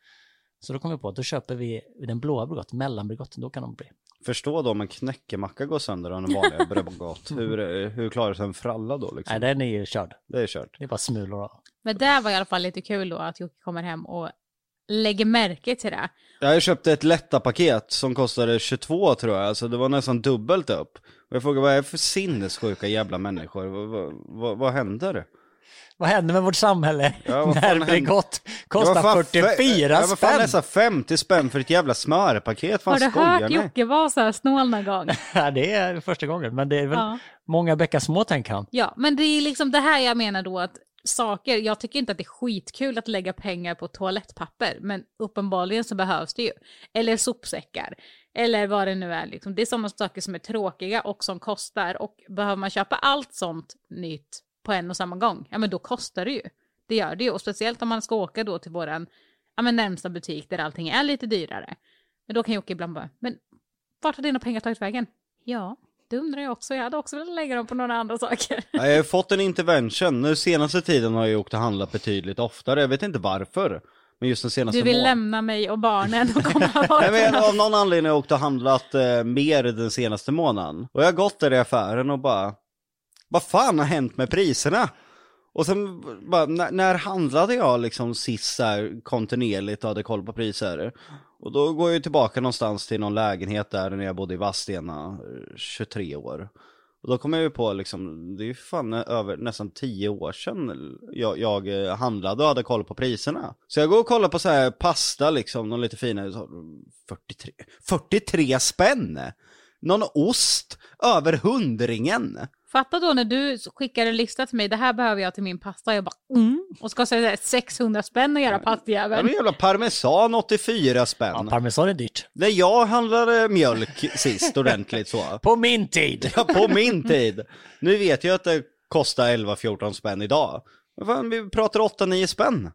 Så då kom vi på att då köper vi den blåa Bregotten, mellanbregotten, då kan de bli. Förstå då om en knäckemacka går sönder och en vanlig Bregott. Hur, hur klarar sig en fralla då? Liksom? Nej, den är ju körd. Det är körd. Det är bara smulor då. Men det var i alla fall lite kul då att Jocke kommer hem och lägger märke till det. Jag köpte ett lätta paket som kostade tjugotvå tror jag. Alltså det var nästan dubbelt upp. Och jag frågade, vad är det för sinnessjuka jävla människor? Vad, vad, vad, vad händer? Vad händer med vårt samhälle? Ja, när det gott kostar fyrtiofyra spänn. Vad fan är det femtio spänn för ett jävla smörpaket? Fan, har du skojar hört Jocke vara så här snål någon gång? Det är första gången, men det är väl ja. Många bäckar små, tänker han. Ja, men det är liksom det här jag menar då att saker, jag tycker inte att det är skitkul att lägga pengar på toalettpapper, men uppenbarligen så behövs det ju. Eller sopsäckar, eller vad det nu är. Liksom. Det är sådana saker som är tråkiga och som kostar, och behöver man köpa allt sånt nytt på en och samma gång, ja men då kostar det ju. Det gör det ju, och speciellt om man ska åka då till våran ja, men närmsta butik där allting är lite dyrare. Men då kan Jocke ibland bara, men vart har dina pengar tagit vägen? Ja, det undrar jag också. Jag hade också velat lägga dem på några andra saker. Ja, jag har fått en intervention. Nu senaste tiden har jag åkt och handlat betydligt oftare. Jag vet inte varför. Men just den senaste du vill mån... lämna mig och barnen och komma bort. Men av någon anledning har jag åkt och handlat eh, mer den senaste månaden. Och jag har gått där i affären och bara... Vad fan har hänt med priserna? Och sen, bara, när, när handlade jag liksom sist så här kontinuerligt och hade koll på priser? Och då går jag tillbaka någonstans till någon lägenhet där när jag bodde i Vadstena, tjugotre år. Och då kom jag ju på, liksom, det är ju fan över nästan tio år sedan jag, jag handlade och hade koll på priserna. Så jag går och kollar på så här pasta, liksom, någon lite fina, fyrtiotre, fyrtiotre spänn! Någon ost, över hundringen! Fatta då när du skickar en lista till mig, det här behöver jag till min pasta. Jag bara, mm. Och ska säga sexhundra spänn och göra pastjäveln. Ja, men jävla parmesan, åttiofyra spänn. Ja, parmesan är dyrt. När jag handlade mjölk sist ordentligt så. På min tid. Ja, på min tid. Nu vet jag att det kostar elva fjorton spänn idag. Fan, vi pratar åtta nio spänn.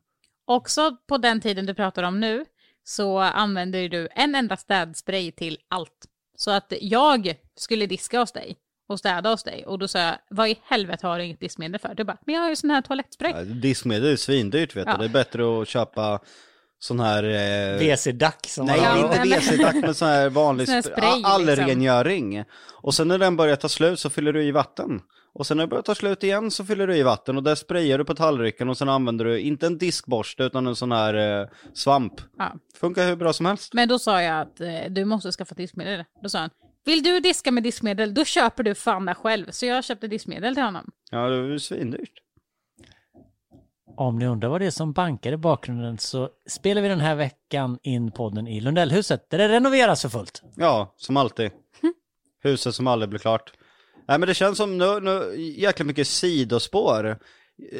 Också på den tiden du pratar om nu så använder du en enda städspray till allt. Så att jag skulle diska hos dig. Och städa hos dig. Och då sa jag, vad i helvete har du inget diskmedel för? Du bara, men jag har ju sån här toalettspray. Ja, diskmedel är svindyrt, vet ja. Du. Det är bättre att köpa sån här... Eh... V C-dack. Som nej, har... inte V C-dack, men sån här vanlig sån här spray, allrengöring. Liksom. Och sen när den börjar ta slut så fyller du i vatten. Och sen när det börjar ta slut igen så fyller du i vatten. Och där sprayar du på tallriken och sen använder du inte en diskborste utan en sån här eh, svamp. Ja. Funkar hur bra som helst. Men då sa jag att eh, du måste skaffa diskmedel. Då sa han, vill du diska med diskmedel, då köper du fan där själv. Så jag köpte diskmedel till honom. Ja, det var ju svindyrt. Om ni undrar vad det är som bankar i bakgrunden så spelar vi den här veckan in podden i Lundellhuset. Där det renoveras för fullt. Ja, som alltid. Huset som aldrig blir klart. Nej, men det känns som nu, nu jäkla mycket sidospår.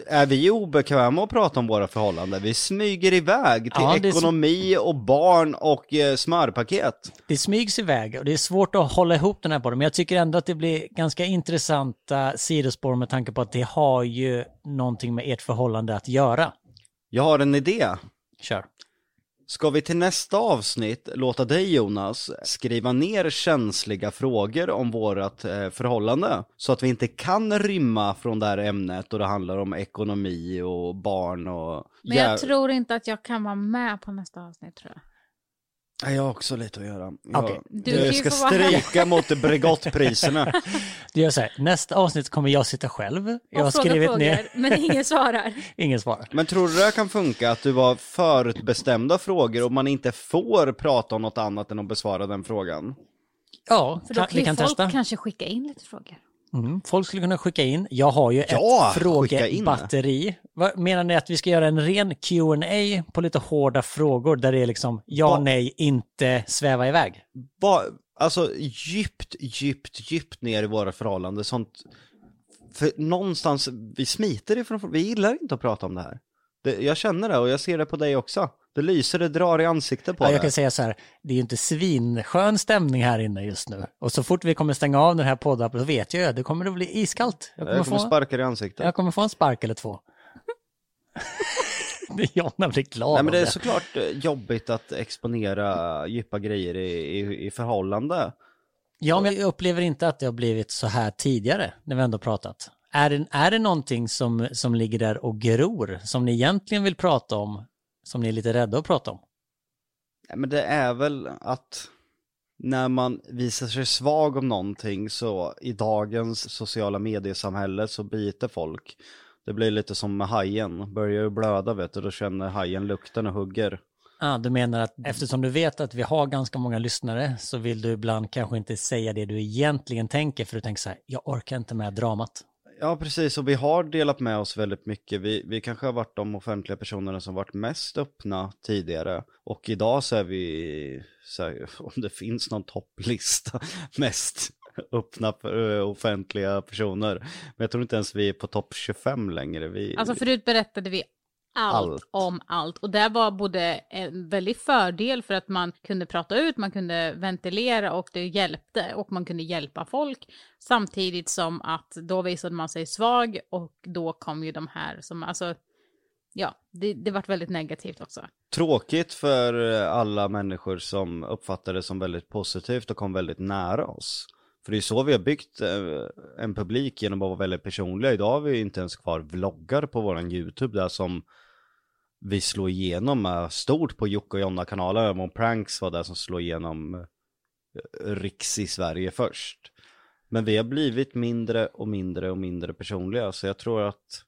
Är vi obekväma att prata om våra förhållanden? Vi smyger iväg till ja, ekonomi och barn och eh, smörpaket. Det smygs iväg och det är svårt att hålla ihop den här på det. Men jag tycker ändå att det blir ganska intressanta sidospår med tanke på att det har ju någonting med ert förhållande att göra. Jag har en idé. Kör. Ska vi till nästa avsnitt låta dig, Jonas, skriva ner känsliga frågor om vårat eh, förhållande så att vi inte kan rymma från det här ämnet och det handlar om ekonomi och barn och... Men jag ja... tror inte att jag kan vara med på nästa avsnitt, tror jag. Jag har också lite att göra. Jag, okay. du jag ska strejka mot Bregottpriserna. Du gör så här, nästa avsnitt kommer jag sitta själv. Och jag har skrivit frågor, ner. Men ingen svarar. Ingen svarar. Men tror du det kan funka att du var förutbestämda frågor och man inte får prata om något annat än att besvara den frågan? Ja, för då kan vi kan folk testa. Kanske skicka in lite frågor. Mm, folk skulle kunna skicka in. Jag har ju ja, ett frågebatteri. Menar ni att vi ska göra en ren Q and A på lite hårda frågor där det är liksom ja, ba, nej, inte sväva iväg? Ba, alltså djupt, djupt, djupt ner i våra förhållanden. Sånt, för någonstans, vi smiter ifrån, vi gillar inte att prata om det här. Det, jag känner det och jag ser det på dig också. Det lyser, det drar i ansiktet på ja, jag kan säga så här, det är ju inte svinskön stämning här inne just nu. Och så fort vi kommer stänga av den här podden så vet jag, det kommer att bli iskallt. Jag kommer, jag kommer få, sparka i ansiktet. Jag kommer få en spark eller två. Jonna blir glad. Nej, men det är det. Såklart jobbigt att exponera djupa grejer i, i, i förhållande. Ja, men jag upplever inte att det har blivit så här tidigare när vi ändå pratat. Är det, är det någonting som, som ligger där och gror som ni egentligen vill prata om? Som ni är lite rädda att prata om? Men det är väl att när man visar sig svag om någonting, så i dagens sociala mediesamhälle så biter folk. Det blir lite som med hajen. Börjar ju blöda, vet du, då känner hajen lukten och hugger. Ah, du menar att eftersom du vet att vi har ganska många lyssnare så vill du ibland kanske inte säga det du egentligen tänker, för du tänker så här, jag orkar inte med dramat. Ja, precis. Och vi har delat med oss väldigt mycket. Vi, vi kanske har varit de offentliga personerna som varit mest öppna tidigare. Och idag så är vi, så här, om det finns någon topplista, mest öppna offentliga personer. Men jag tror inte ens vi är på topp tjugofem längre. Vi... Alltså förut berättade vi Allt, allt om allt. Och det var både en väldig fördel för att man kunde prata ut, man kunde ventilera och det hjälpte och man kunde hjälpa folk. Samtidigt som att då visade man sig svag och då kom ju de här som, alltså, ja, det, det var väldigt negativt också. Tråkigt för alla människor som uppfattade det som väldigt positivt och kom väldigt nära oss. För det är så vi har byggt en publik, genom att vara väldigt personliga. Idag har vi inte ens kvar vloggar på våran Youtube där som vi slår igenom stort på Jocke och Jonna kanaler. Och Pranks var där som slår igenom riks i Sverige först. Men vi har blivit mindre och mindre och mindre personliga. Så jag tror att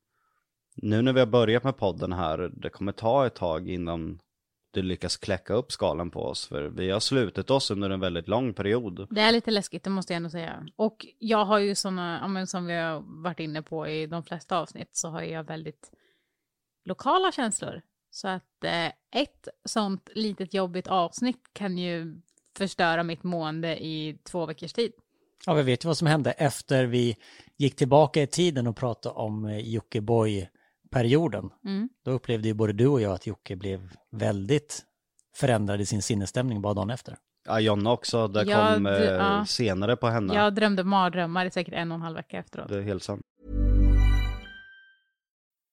nu när vi har börjat med podden här, det kommer ta ett tag innan du lyckas kläcka upp skalan på oss, för vi har slutit oss under en väldigt lång period. Det är lite läskigt, det måste jag ändå säga. Och jag har ju sådana, som vi har varit inne på i de flesta avsnitt, så har jag väldigt lokala känslor. Så att eh, ett sånt litet jobbigt avsnitt kan ju förstöra mitt mående i två veckors tid. Ja, vi vet ju vad som hände efter vi gick tillbaka i tiden och pratade om Jockiboi perioden. Mm. Då upplevde ju både du och jag att Jocke blev väldigt förändrad i sin sinnesstämning bara dagen efter. Ja, Jonna också. Det jag, kom d- ja. senare på henne. Jag drömde mardrömmar i säkert en och en halv vecka efteråt. Det är helt sant.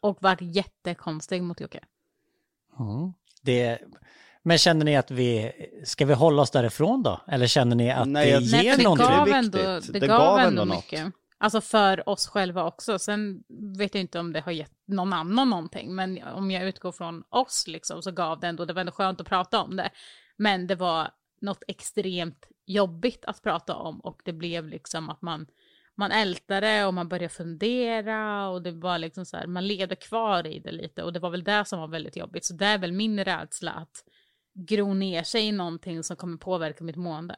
Och varit jättekonstig mot Jocke. Mm. Det... Men känner ni att vi, ska vi hålla oss därifrån då? Eller känner ni att Nej, det ger det någonting? Gav ändå, det, det gav, gav ändå, ändå mycket. Något. Alltså för oss själva också. Sen vet jag inte om det har gett någon annan någonting. Men om jag utgår från oss liksom, så gav det ändå, det var ändå skönt att prata om det. Men det var något extremt jobbigt att prata om. Och det blev liksom att man, man ältade och man började fundera. Och det var liksom så här, man levde kvar i det lite. Och det var väl det som var väldigt jobbigt. Så det är väl min rädsla att gro ner sig i någonting som kommer påverka mitt mående.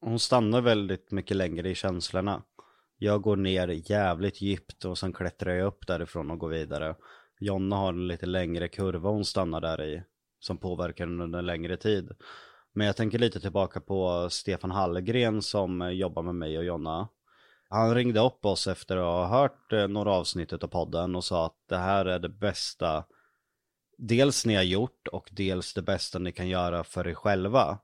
Hon stannar väldigt mycket längre i känslorna. Jag går ner jävligt djupt och sen klättrar jag upp därifrån och går vidare. Jonna har en lite längre kurva hon stannar där i, som påverkar henne under en längre tid. Men jag tänker lite tillbaka på Stefan Hallgren som jobbar med mig och Jonna. Han ringde upp oss efter att ha hört några avsnittet av podden och sa att det här är det bästa dels ni har gjort och dels det bästa ni kan göra för er själva.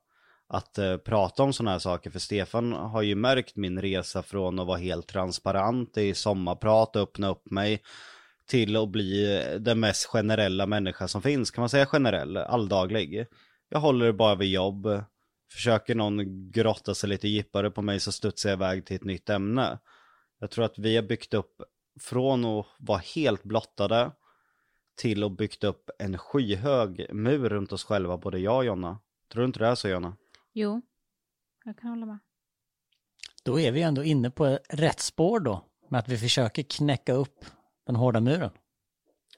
Att eh, prata om såna här saker. För Stefan har ju märkt min resa från att vara helt transparent i sommarprat och öppna upp mig till att bli den mest generella människa som finns. Kan man säga generell? Alldaglig. Jag håller bara vid jobb. Försöker någon grotta sig lite djupare på mig så studsar jag iväg till ett nytt ämne. Jag tror att vi har byggt upp från att vara helt blottade till och byggt upp en skyhög mur runt oss själva, både jag och Jonna. Tror du inte det är så, Jonna? Jo, jag kan hålla med. Då är vi ändå inne på rätt spår då, med att vi försöker knäcka upp den hårda muren.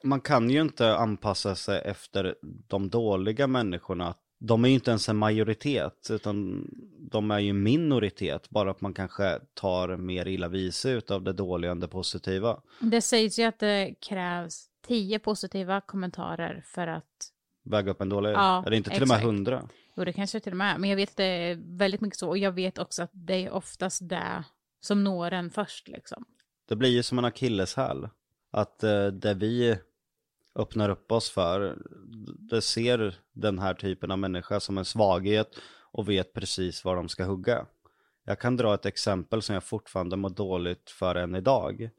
man kan ju inte anpassa sig efter de dåliga människorna. De är ju inte ens en majoritet, utan de är ju minoritet. Bara att man kanske tar mer illa vise ut av det dåliga än det positiva. Det sägs ju att det krävs tio positiva kommentarer för att väga upp en dålig. Ja, är det inte till exakt. Och med hundra? Jo, det kanske till och med. Men jag vet att det är väldigt mycket så. Och jag vet också att det är oftast det som når en först. Liksom. Det blir ju som en akilleshäl. Att eh, det vi öppnar upp oss för, det ser den här typen av människa som en svaghet och vet precis var de ska hugga. Jag kan dra ett exempel som jag fortfarande mår dåligt för än idag.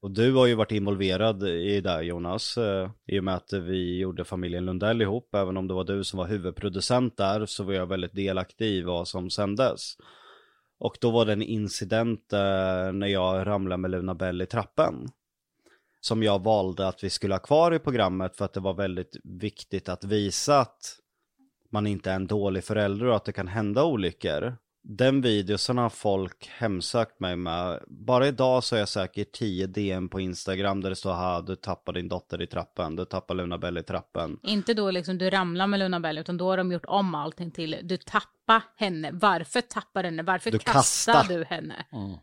Och du har ju varit involverad i det, Jonas, eh, i och med att vi gjorde Familjen Lundell ihop. Även om det var du som var huvudproducent där, så var jag väldigt delaktig i vad som sändes. Och då var det en incident eh, när jag ramlade med Luna Bell i trappen. Som jag valde att vi skulle ha kvar i programmet för att det var väldigt viktigt att visa att man inte är en dålig förälder och att det kan hända olyckor. Den videon har folk hemsökt mig med. Bara idag så är jag säkert tio D M på Instagram där det står här: du tappar din dotter i trappen, du tappar Luna Bell i trappen. Inte då liksom du ramlar med Luna Bell, utan då har de gjort om allting till du tappar henne. Varför tappar henne? Varför du kastar. kastar du henne? Mm.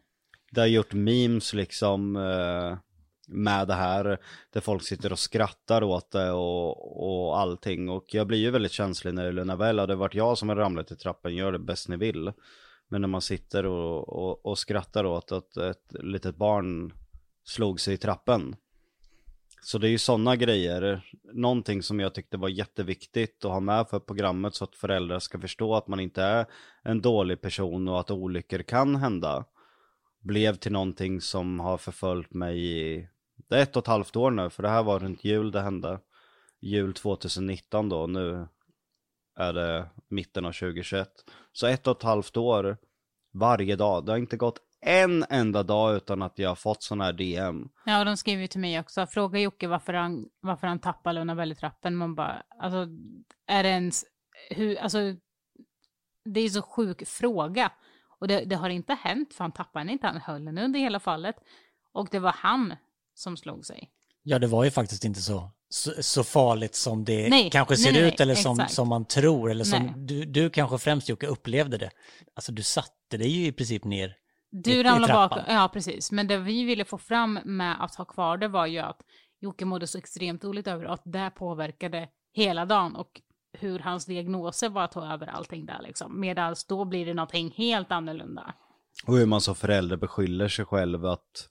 Det har gjort memes liksom... Eh... med det här där folk sitter och skrattar åt det och, och allting. Och jag blir ju väldigt känslig när det är Luna Bell. Hade det varit jag som har ramlat i trappen, gör det bäst ni vill. Men när man sitter och, och, och skrattar åt att ett litet barn slog sig i trappen. Så det är ju sådana grejer. Någonting som jag tyckte var jätteviktigt att ha med för programmet, så att föräldrar ska förstå att man inte är en dålig person och att olyckor kan hända. Blev till någonting som har förföljt mig i... Det är ett och ett halvt år nu, för det här var runt jul det hände. Jul tjugonitton då, nu är det mitten av tjugohundratjugoett. Så ett och ett halvt år, varje dag. Det har inte gått en enda dag utan att jag har fått sån här D M. Ja, och de skriver ju till mig också. Fråga Jocke varför han, varför han tappar Luna Bell i trappen. Man bara, alltså, är det ens... Hur, alltså, det är så sjuk fråga. Och det, det har inte hänt, för han tappade inte, han höll henne under hela fallet. Och det var han som slog sig. Ja, det var ju faktiskt inte så, så, så farligt som det nej, kanske ser nej, ut, eller som, som man tror. Eller som du, du kanske främst, Jocke, upplevde det. Alltså du satte dig ju i princip ner du i, i trappan. Bak, ja, precis. Men det vi ville få fram med att ha kvar det var ju att Jocke mådde så extremt dåligt över att det påverkade hela dagen. Och hur hans diagnoser var att ta över allting där liksom. Medan då blir det någonting helt annorlunda. Och hur man som förälder beskyller sig själv, att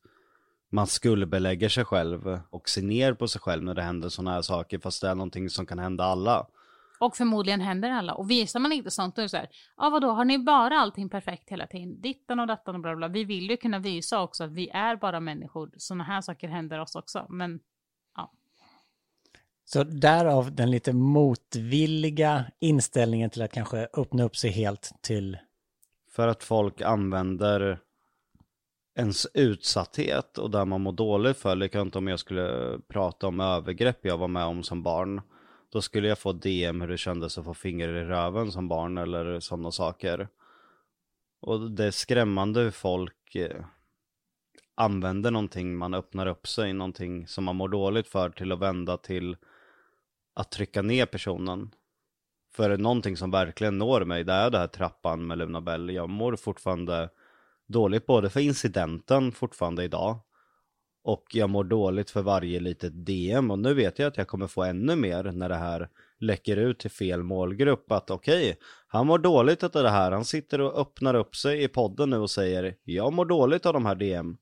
man skulle belägga sig själv och se ner på sig själv när det händer sådana här saker, fast det är någonting som kan hända alla. Och förmodligen händer alla. Och visar man inte sånt, då är det så här, ja ah, vadå, har ni bara allting perfekt hela tiden? Dittan och dattan och bla bla. Vi vill ju kunna visa också att vi är bara människor. Sådana här saker händer oss också, men... Så därav den lite motvilliga inställningen till att kanske öppna upp sig helt till... För att folk använder ens utsatthet och där man mår dåligt för. Likadant om jag skulle prata om övergrepp jag var med om som barn. Då skulle jag få D M hur det kändes att få fingrar i röven som barn eller sådana saker. Och det är skrämmande hur folk använder någonting man öppnar upp sig, någonting som man mår dåligt för, till att vända till att trycka ner personen. För någonting som verkligen når mig, det är det här trappan med Luna Bell. Jag mår fortfarande dåligt både för incidenten fortfarande idag, och jag mår dåligt för varje litet D M. Och nu vet jag att jag kommer få ännu mer när det här läcker ut till fel målgrupp. Att okej, okay, han mår dåligt av det här. Han sitter och öppnar upp sig i podden nu och säger jag mår dåligt av de här D M.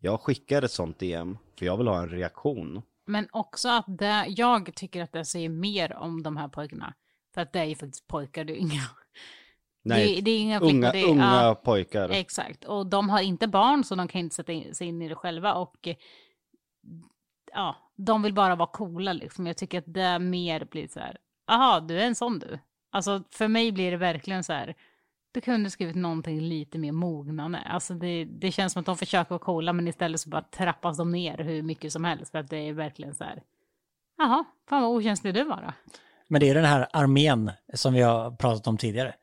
Jag skickar ett sånt D M för jag vill ha en reaktion. Men också att det, jag tycker att det säger mer om de här pojkarna. För att det är ju faktiskt pojkar, det är inga... Nej, det, det är inga flickor, unga, det är, unga ja, pojkar. Exakt, och de har inte barn så de kan inte sätta in, sig in i det själva. Och ja, de vill bara vara coola liksom. Jag tycker att det mer blir så här, aha, du är en sån du. Alltså för mig blir det verkligen så här... Du kunde skrivit någonting lite mer mognande. Alltså det, det känns som att de försöker att kolla, men istället så bara trappas de ner hur mycket som helst. För att det är verkligen så här, jaha, fan vad okänslig du var då. Men det är den här armén som vi har pratat om tidigare.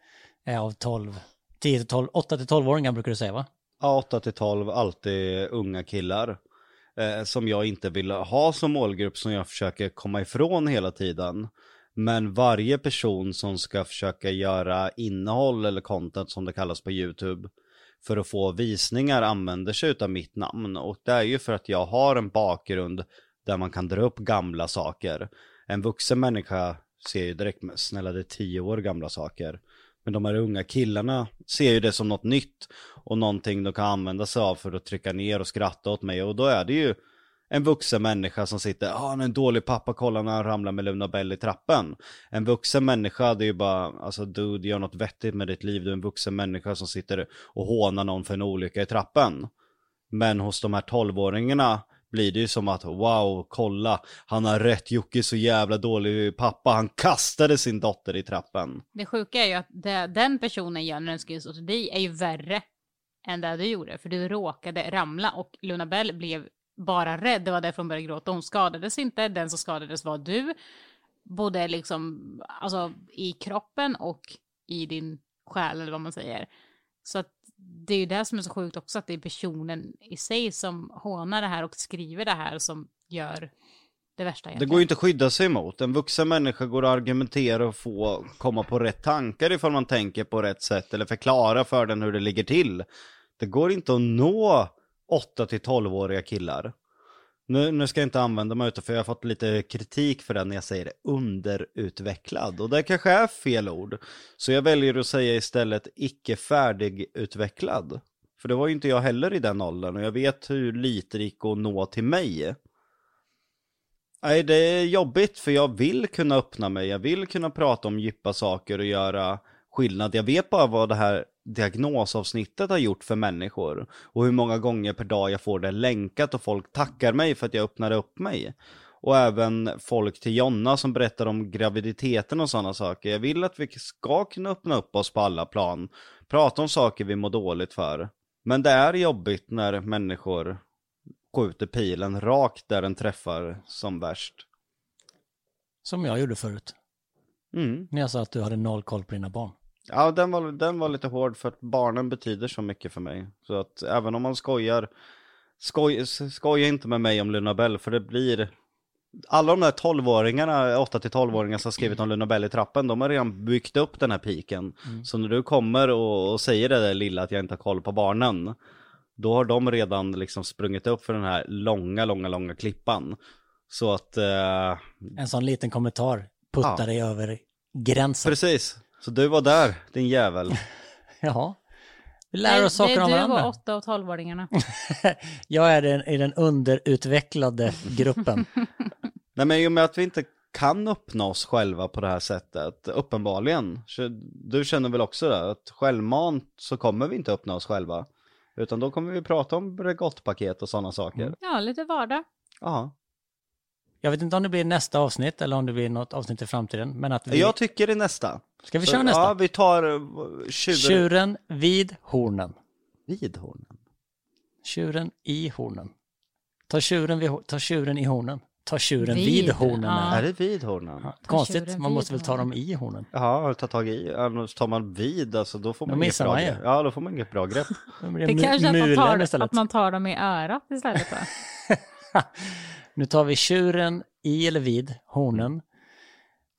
Av tolv, tio till tolv, åtta till tolv-åringar brukar du säga va? Ja, åtta till tolv, alltid unga killar. eh, som jag inte vill ha som målgrupp, som jag försöker komma ifrån hela tiden. Men varje person som ska försöka göra innehåll eller content, som det kallas på YouTube, för att få visningar använder sig av mitt namn. Och det är ju för att jag har en bakgrund där man kan dra upp gamla saker. En vuxen människa ser ju direkt, med snälla, det är tio år gamla saker. Men de här unga killarna ser ju det som något nytt och någonting de kan använda sig av för att trycka ner och skratta åt mig. Och då är det ju en vuxen människa som sitter, ah, en dålig pappa, kollar när han ramlar med Luna Bell i trappen. En vuxen människa, det är ju bara, alltså du gör något vettigt med ditt liv. Du är en vuxen människa som sitter och hånar någon för en olycka i trappen. Men hos de här tolvåringarna blir det ju som att, wow, kolla, han har rätt, Jocke så jävla dålig pappa, han kastade sin dotter i trappen. Det sjuka är ju att det, den personen gör när den skrivs åt dig är ju värre än det du gjorde. För du råkade ramla och Luna Bell blev bara rädd, det var därför hon började gråta. Hon skadades inte, den som skadades var du. Både liksom, alltså, i kroppen och i din själ eller vad man säger. Så att det är ju det som är så sjukt också, att det är personen i sig som hånar det här och skriver det här som gör det värsta egentligen. Det går ju inte att skydda sig emot. En vuxen människa går att argumentera och få komma på rätt tankar ifall man tänker på rätt sätt eller förklara för den hur det ligger till. Det går inte att nå åtta till tolv-åriga killar. Nu, nu ska jag inte använda mig utav, för jag har fått lite kritik för det när jag säger det, underutvecklad. Och det kanske är fel ord. Så jag väljer att säga istället icke färdigutvecklad. För det var ju inte jag heller i den åldern. Och jag vet hur lite det gick att nå till mig. Nej, det är jobbigt, för jag vill kunna öppna mig. Jag vill kunna prata om djupa saker och göra skillnad. Jag vet bara vad det här diagnosavsnittet har gjort för människor och hur många gånger per dag jag får det länkat och folk tackar mig för att jag öppnade upp mig. Och även folk till Jonna som berättar om graviditeten och sådana saker. Jag vill att vi ska kunna öppna upp oss på alla plan, prata om saker vi mår dåligt för. Men det är jobbigt när människor skjuter pilen rakt där den träffar som värst. Som jag gjorde förut. Mm. När jag sa att du hade noll koll på dina barn. Ja, den var, den var lite hård, för att barnen betyder så mycket för mig. Så att även om man skojar, skoj, skoja inte med mig om Luna Bell, för det blir... Alla de där tolvåringarna, åtta till tolv-åringar som har skrivit om Luna Bell i trappen, de har redan byggt upp den här piken. Mm. Så när du kommer och, och säger det där lilla att jag inte har koll på barnen, då har de redan liksom sprungit upp för den här långa, långa, långa klippan. Så att... Eh... En sån liten kommentar puttar ja. dig över gränsen. Precis. Så du var där, din jävel. Jaha. Vi lär oss saker om varandra. Det är du och åtta och tolvåringarna. Jag är den, i den underutvecklade gruppen. Nej, men i och med att vi inte kan öppna oss själva på det här sättet, uppenbarligen. Du känner väl också det, att självmant så kommer vi inte öppna oss själva. Utan då kommer vi prata om Bregott-paket och sådana saker. Mm. Ja, lite vardag. Jaha. Jag vet inte om det blir nästa avsnitt eller om det blir något avsnitt i framtiden. Men att vi... Jag tycker det är nästa. Ska vi så, köra nästa? Ja, vi tar tjuren. Tjuren vid hornen. Vid hornen? Tjuren i hornen. Ta tjuren, vid, ta tjuren i hornen. Ta tjuren vid, vid hornen. Ja. Är det vid hornen? Ja, konstigt, man måste väl ta dem i hornen. Ja, ta tag i. Annars tar man vid, alltså, då får man då inget bra man grepp. Ja, då får man inget bra grepp. Det, det kanske är att man, tar, att man tar dem i örat istället. Nu tar vi tjuren i eller vid hornen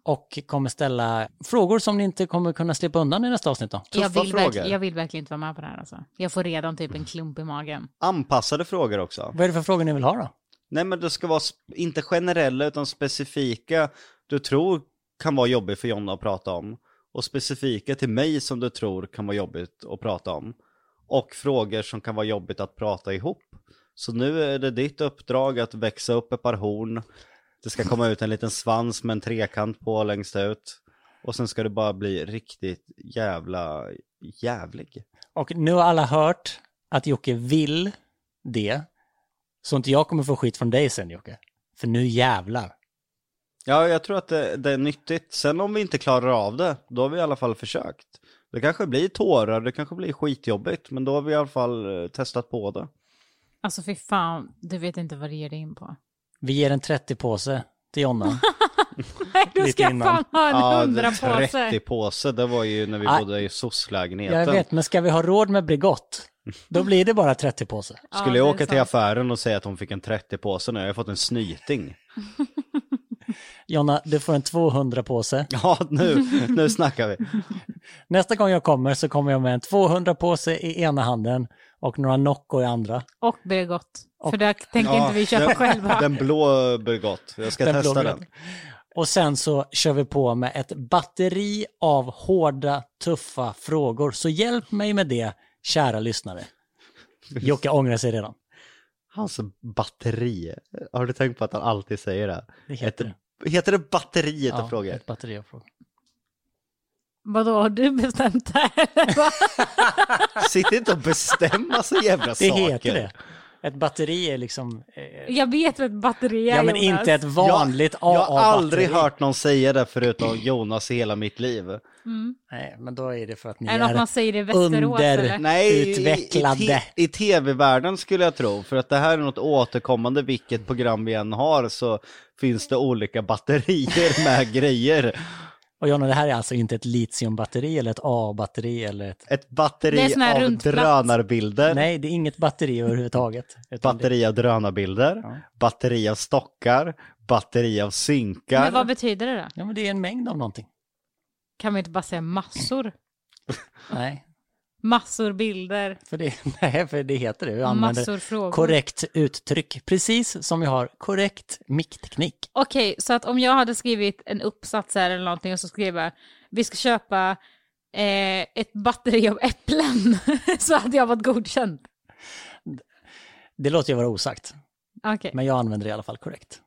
och kommer ställa frågor som ni inte kommer kunna slippa undan i nästa avsnitt då. Jag vill, verk- jag vill verkligen inte vara med på det här alltså. Jag får redan typ en klump i magen. Anpassade frågor också. Vad är det för frågor ni vill ha då? Nej, men det ska vara sp- inte generella utan specifika du tror kan vara jobbigt för Jonna att prata om. Och specifika till mig som du tror kan vara jobbigt att prata om. Och frågor som kan vara jobbigt att prata ihop. Så nu är det ditt uppdrag att växa upp ett par horn. Det ska komma ut en liten svans med en trekant på längst ut. Och sen ska det bara bli riktigt jävla jävlig. Och nu har alla hört att Jocke vill det. Så inte jag kommer få skit från dig sen, Jocke. För nu jävlar. Ja, jag tror att det, det är nyttigt. Sen om vi inte klarar av det, då har vi i alla fall försökt. Det kanske blir tårar, det kanske blir skitjobbigt. Men då har vi i alla fall testat på det. Alltså fy fan, du vet inte vad det ger dig in på. Vi ger en trettio-påse till Jonna. Nej, du ska fan ha en hundra-påse. Ja, trettio-påse, det var ju när vi bodde i sosslägenheten. Jag vet, men ska vi ha råd med Bregott Då blir det bara trettio påse. Skulle jag åka till affären och säga att hon fick en trettio påse nu? Jag har fått en snyting. Jonna, du får en tvåhundra påse. Ja, nu, nu snackar vi. Nästa gång jag kommer så kommer jag med en tvåhundra påse i ena handen och några Nocco i andra. Och Bregott. Och, för där tänker ja, inte vi köpa den, själva. Den blå Bregott. Jag ska den testa den. Och sen så kör vi på med ett batteri av hårda, tuffa frågor. Så hjälp mig med det, kära lyssnare. Jocke ångrar sig redan. Hans batteri. Har du tänkt på att han alltid säger det? Det heter det. Heter det batteriet av ja, frågor? Ja, ett batteri av frågor. Vadå, har du bestämt det här? Sitt inte och bestämma så jävla det saker. Det heter det. Ett batteri är liksom... Eh... Jag vet vad ett batteri är, ja, men Jonas. Inte ett vanligt A A-batteri. Jag, jag har aldrig hört någon säga det förutom Jonas i hela mitt liv. Mm. Nej, men då är det för att ni eller är, att man säger det i Västerås, eller? Nej, utvecklade. I, i, i tv-världen skulle jag tro. För att det här är något återkommande, vilket program vi än har så finns det olika batterier med grejer. Och Jonna, det här är alltså inte ett litiumbatteri eller ett A-batteri eller ett... Ett batteri av drönarbilder. Nej, det är inget batteri överhuvudtaget. Batteri av drönarbilder, ja. Batteri av stockar, batteri av synkar. Men vad betyder det då? Ja, men det är en mängd av någonting. Kan vi inte bara säga massor? Nej. Massor bilder. För det, nej, för det heter det. Vi använder korrekt uttryck. Precis som vi har korrekt mickteknik. Okej, så att om jag hade skrivit en uppsats här eller någonting och så skrev jag vi ska köpa eh, ett batteri av äpplen så hade jag varit godkänd. Det låter ju vara osagt. Okay. Men jag använder det i alla fall korrekt.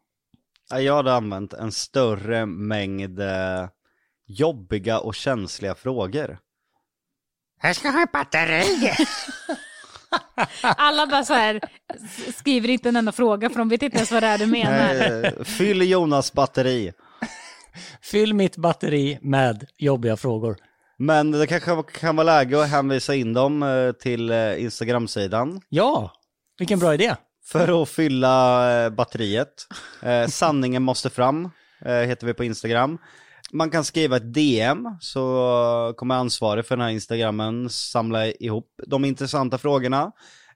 Jag hade använt en större mängd eh, jobbiga och känsliga frågor. Jag ska ha ett batteri. Alla bara så här skriver inte en enda fråga för de vet inte ens vad det är du menar. Nej, fyll Jonas batteri. Fyll mitt batteri med jobbiga frågor. Men det kanske kan vara läge att hänvisa in dem till Instagram-sidan. Ja, vilken bra idé. För att fylla batteriet. Sanningen måste fram heter vi på Instagram. Man kan skriva ett D M så kommer ansvarig för den här Instagrammen samla ihop de intressanta frågorna.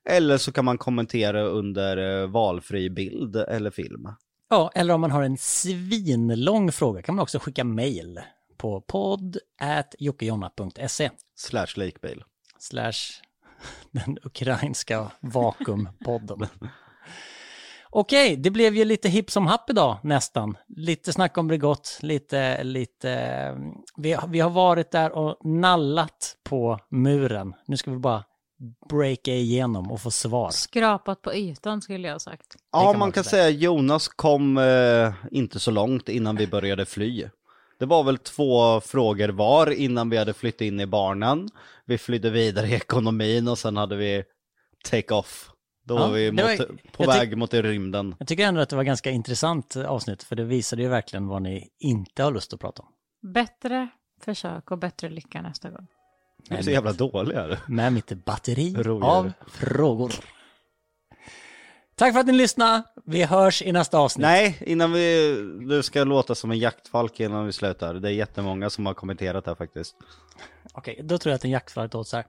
Eller så kan man kommentera under valfri bild eller film. Ja, eller om man har en svinlång fråga kan man också skicka mejl på podd at jockejonna punkt se. Slash likbil. Slash den ukrainska vakuumpodden. Okej, det blev ju lite hipp som happ idag nästan. Lite snack om Bregott, lite, lite... Vi, vi har varit där och nallat på muren. Nu ska vi bara breaka igenom och få svar. Skrapat på ytan skulle jag ha sagt. Ja, kan man, man kan där. Säga Jonas kom eh, inte så långt innan vi började fly. Det var väl två frågor var innan vi hade flyttat in i barnen. Vi flydde vidare i ekonomin och sen hade vi take-off. Då var ja, vi mot, var, på väg ty- mot rymden. Jag tycker ändå att det var ganska intressant avsnitt. För det visade ju verkligen vad ni inte har lust att prata om. Bättre försök och bättre lycka nästa gång. Det är så jävla dåliga. Med mitt batteri Roger. Av frågor. Tack för att ni lyssnade. Vi hörs i nästa avsnitt. Nej, innan vi... Du ska låta som en jaktfalk innan vi slutar. Det är jättemånga som har kommenterat det här faktiskt. Okej, okay, då tror jag att en jaktfalk åt så här.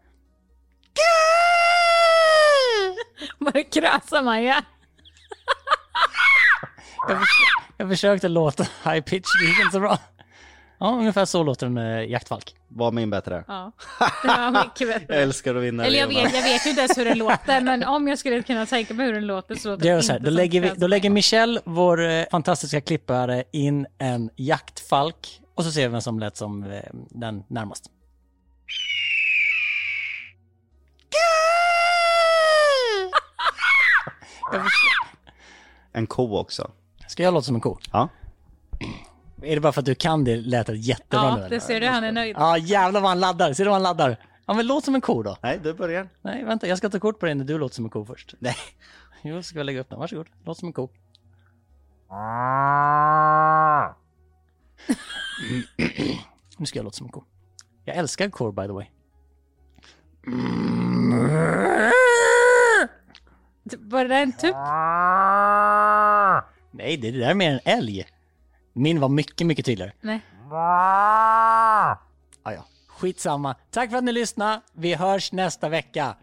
Bara krasa Maja. jag, försökte, jag försökte låta high pitch, det gick inte så bra. Ja, ungefär så låter en eh, jaktfalk. Var min bättre. Ja, det var mycket bättre. Jag älskar att vinna. Eller jag vet, jag vet ju dess hur den låter, men om jag skulle kunna tänka mig hur den låter så låter det, det så här, då, lägger vi, då lägger Michelle, vår eh, fantastiska klippare, in en jaktfalk. Och så ser vi vem som lät som eh, den närmast. En ko också. Ska jag låta som en ko? Ja. Är det bara för att du kan det lät jättebra ja, nu? Ja, det ser du. Han är nöjd. Ja, jävlar vad han laddar. Ser du vad han laddar? Ja, men låt som en ko då. Nej, du börjar. Nej, vänta. Jag ska ta kort på dig när du låter som en ko först. Nej. Jo, ska jag lägga upp den. Varsågod. Låt som en ko. Nu ska jag låta som en ko. Jag älskar kor, by the way. Var det en typ? Nej, det där är mer en älg. Min var mycket, mycket tydligare. Nej. Ah, ja. Skitsamma. Tack för att ni lyssnade. Vi hörs nästa vecka.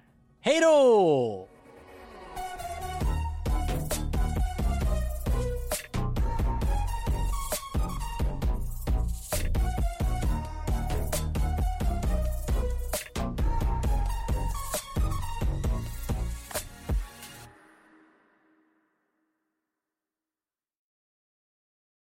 Hej då!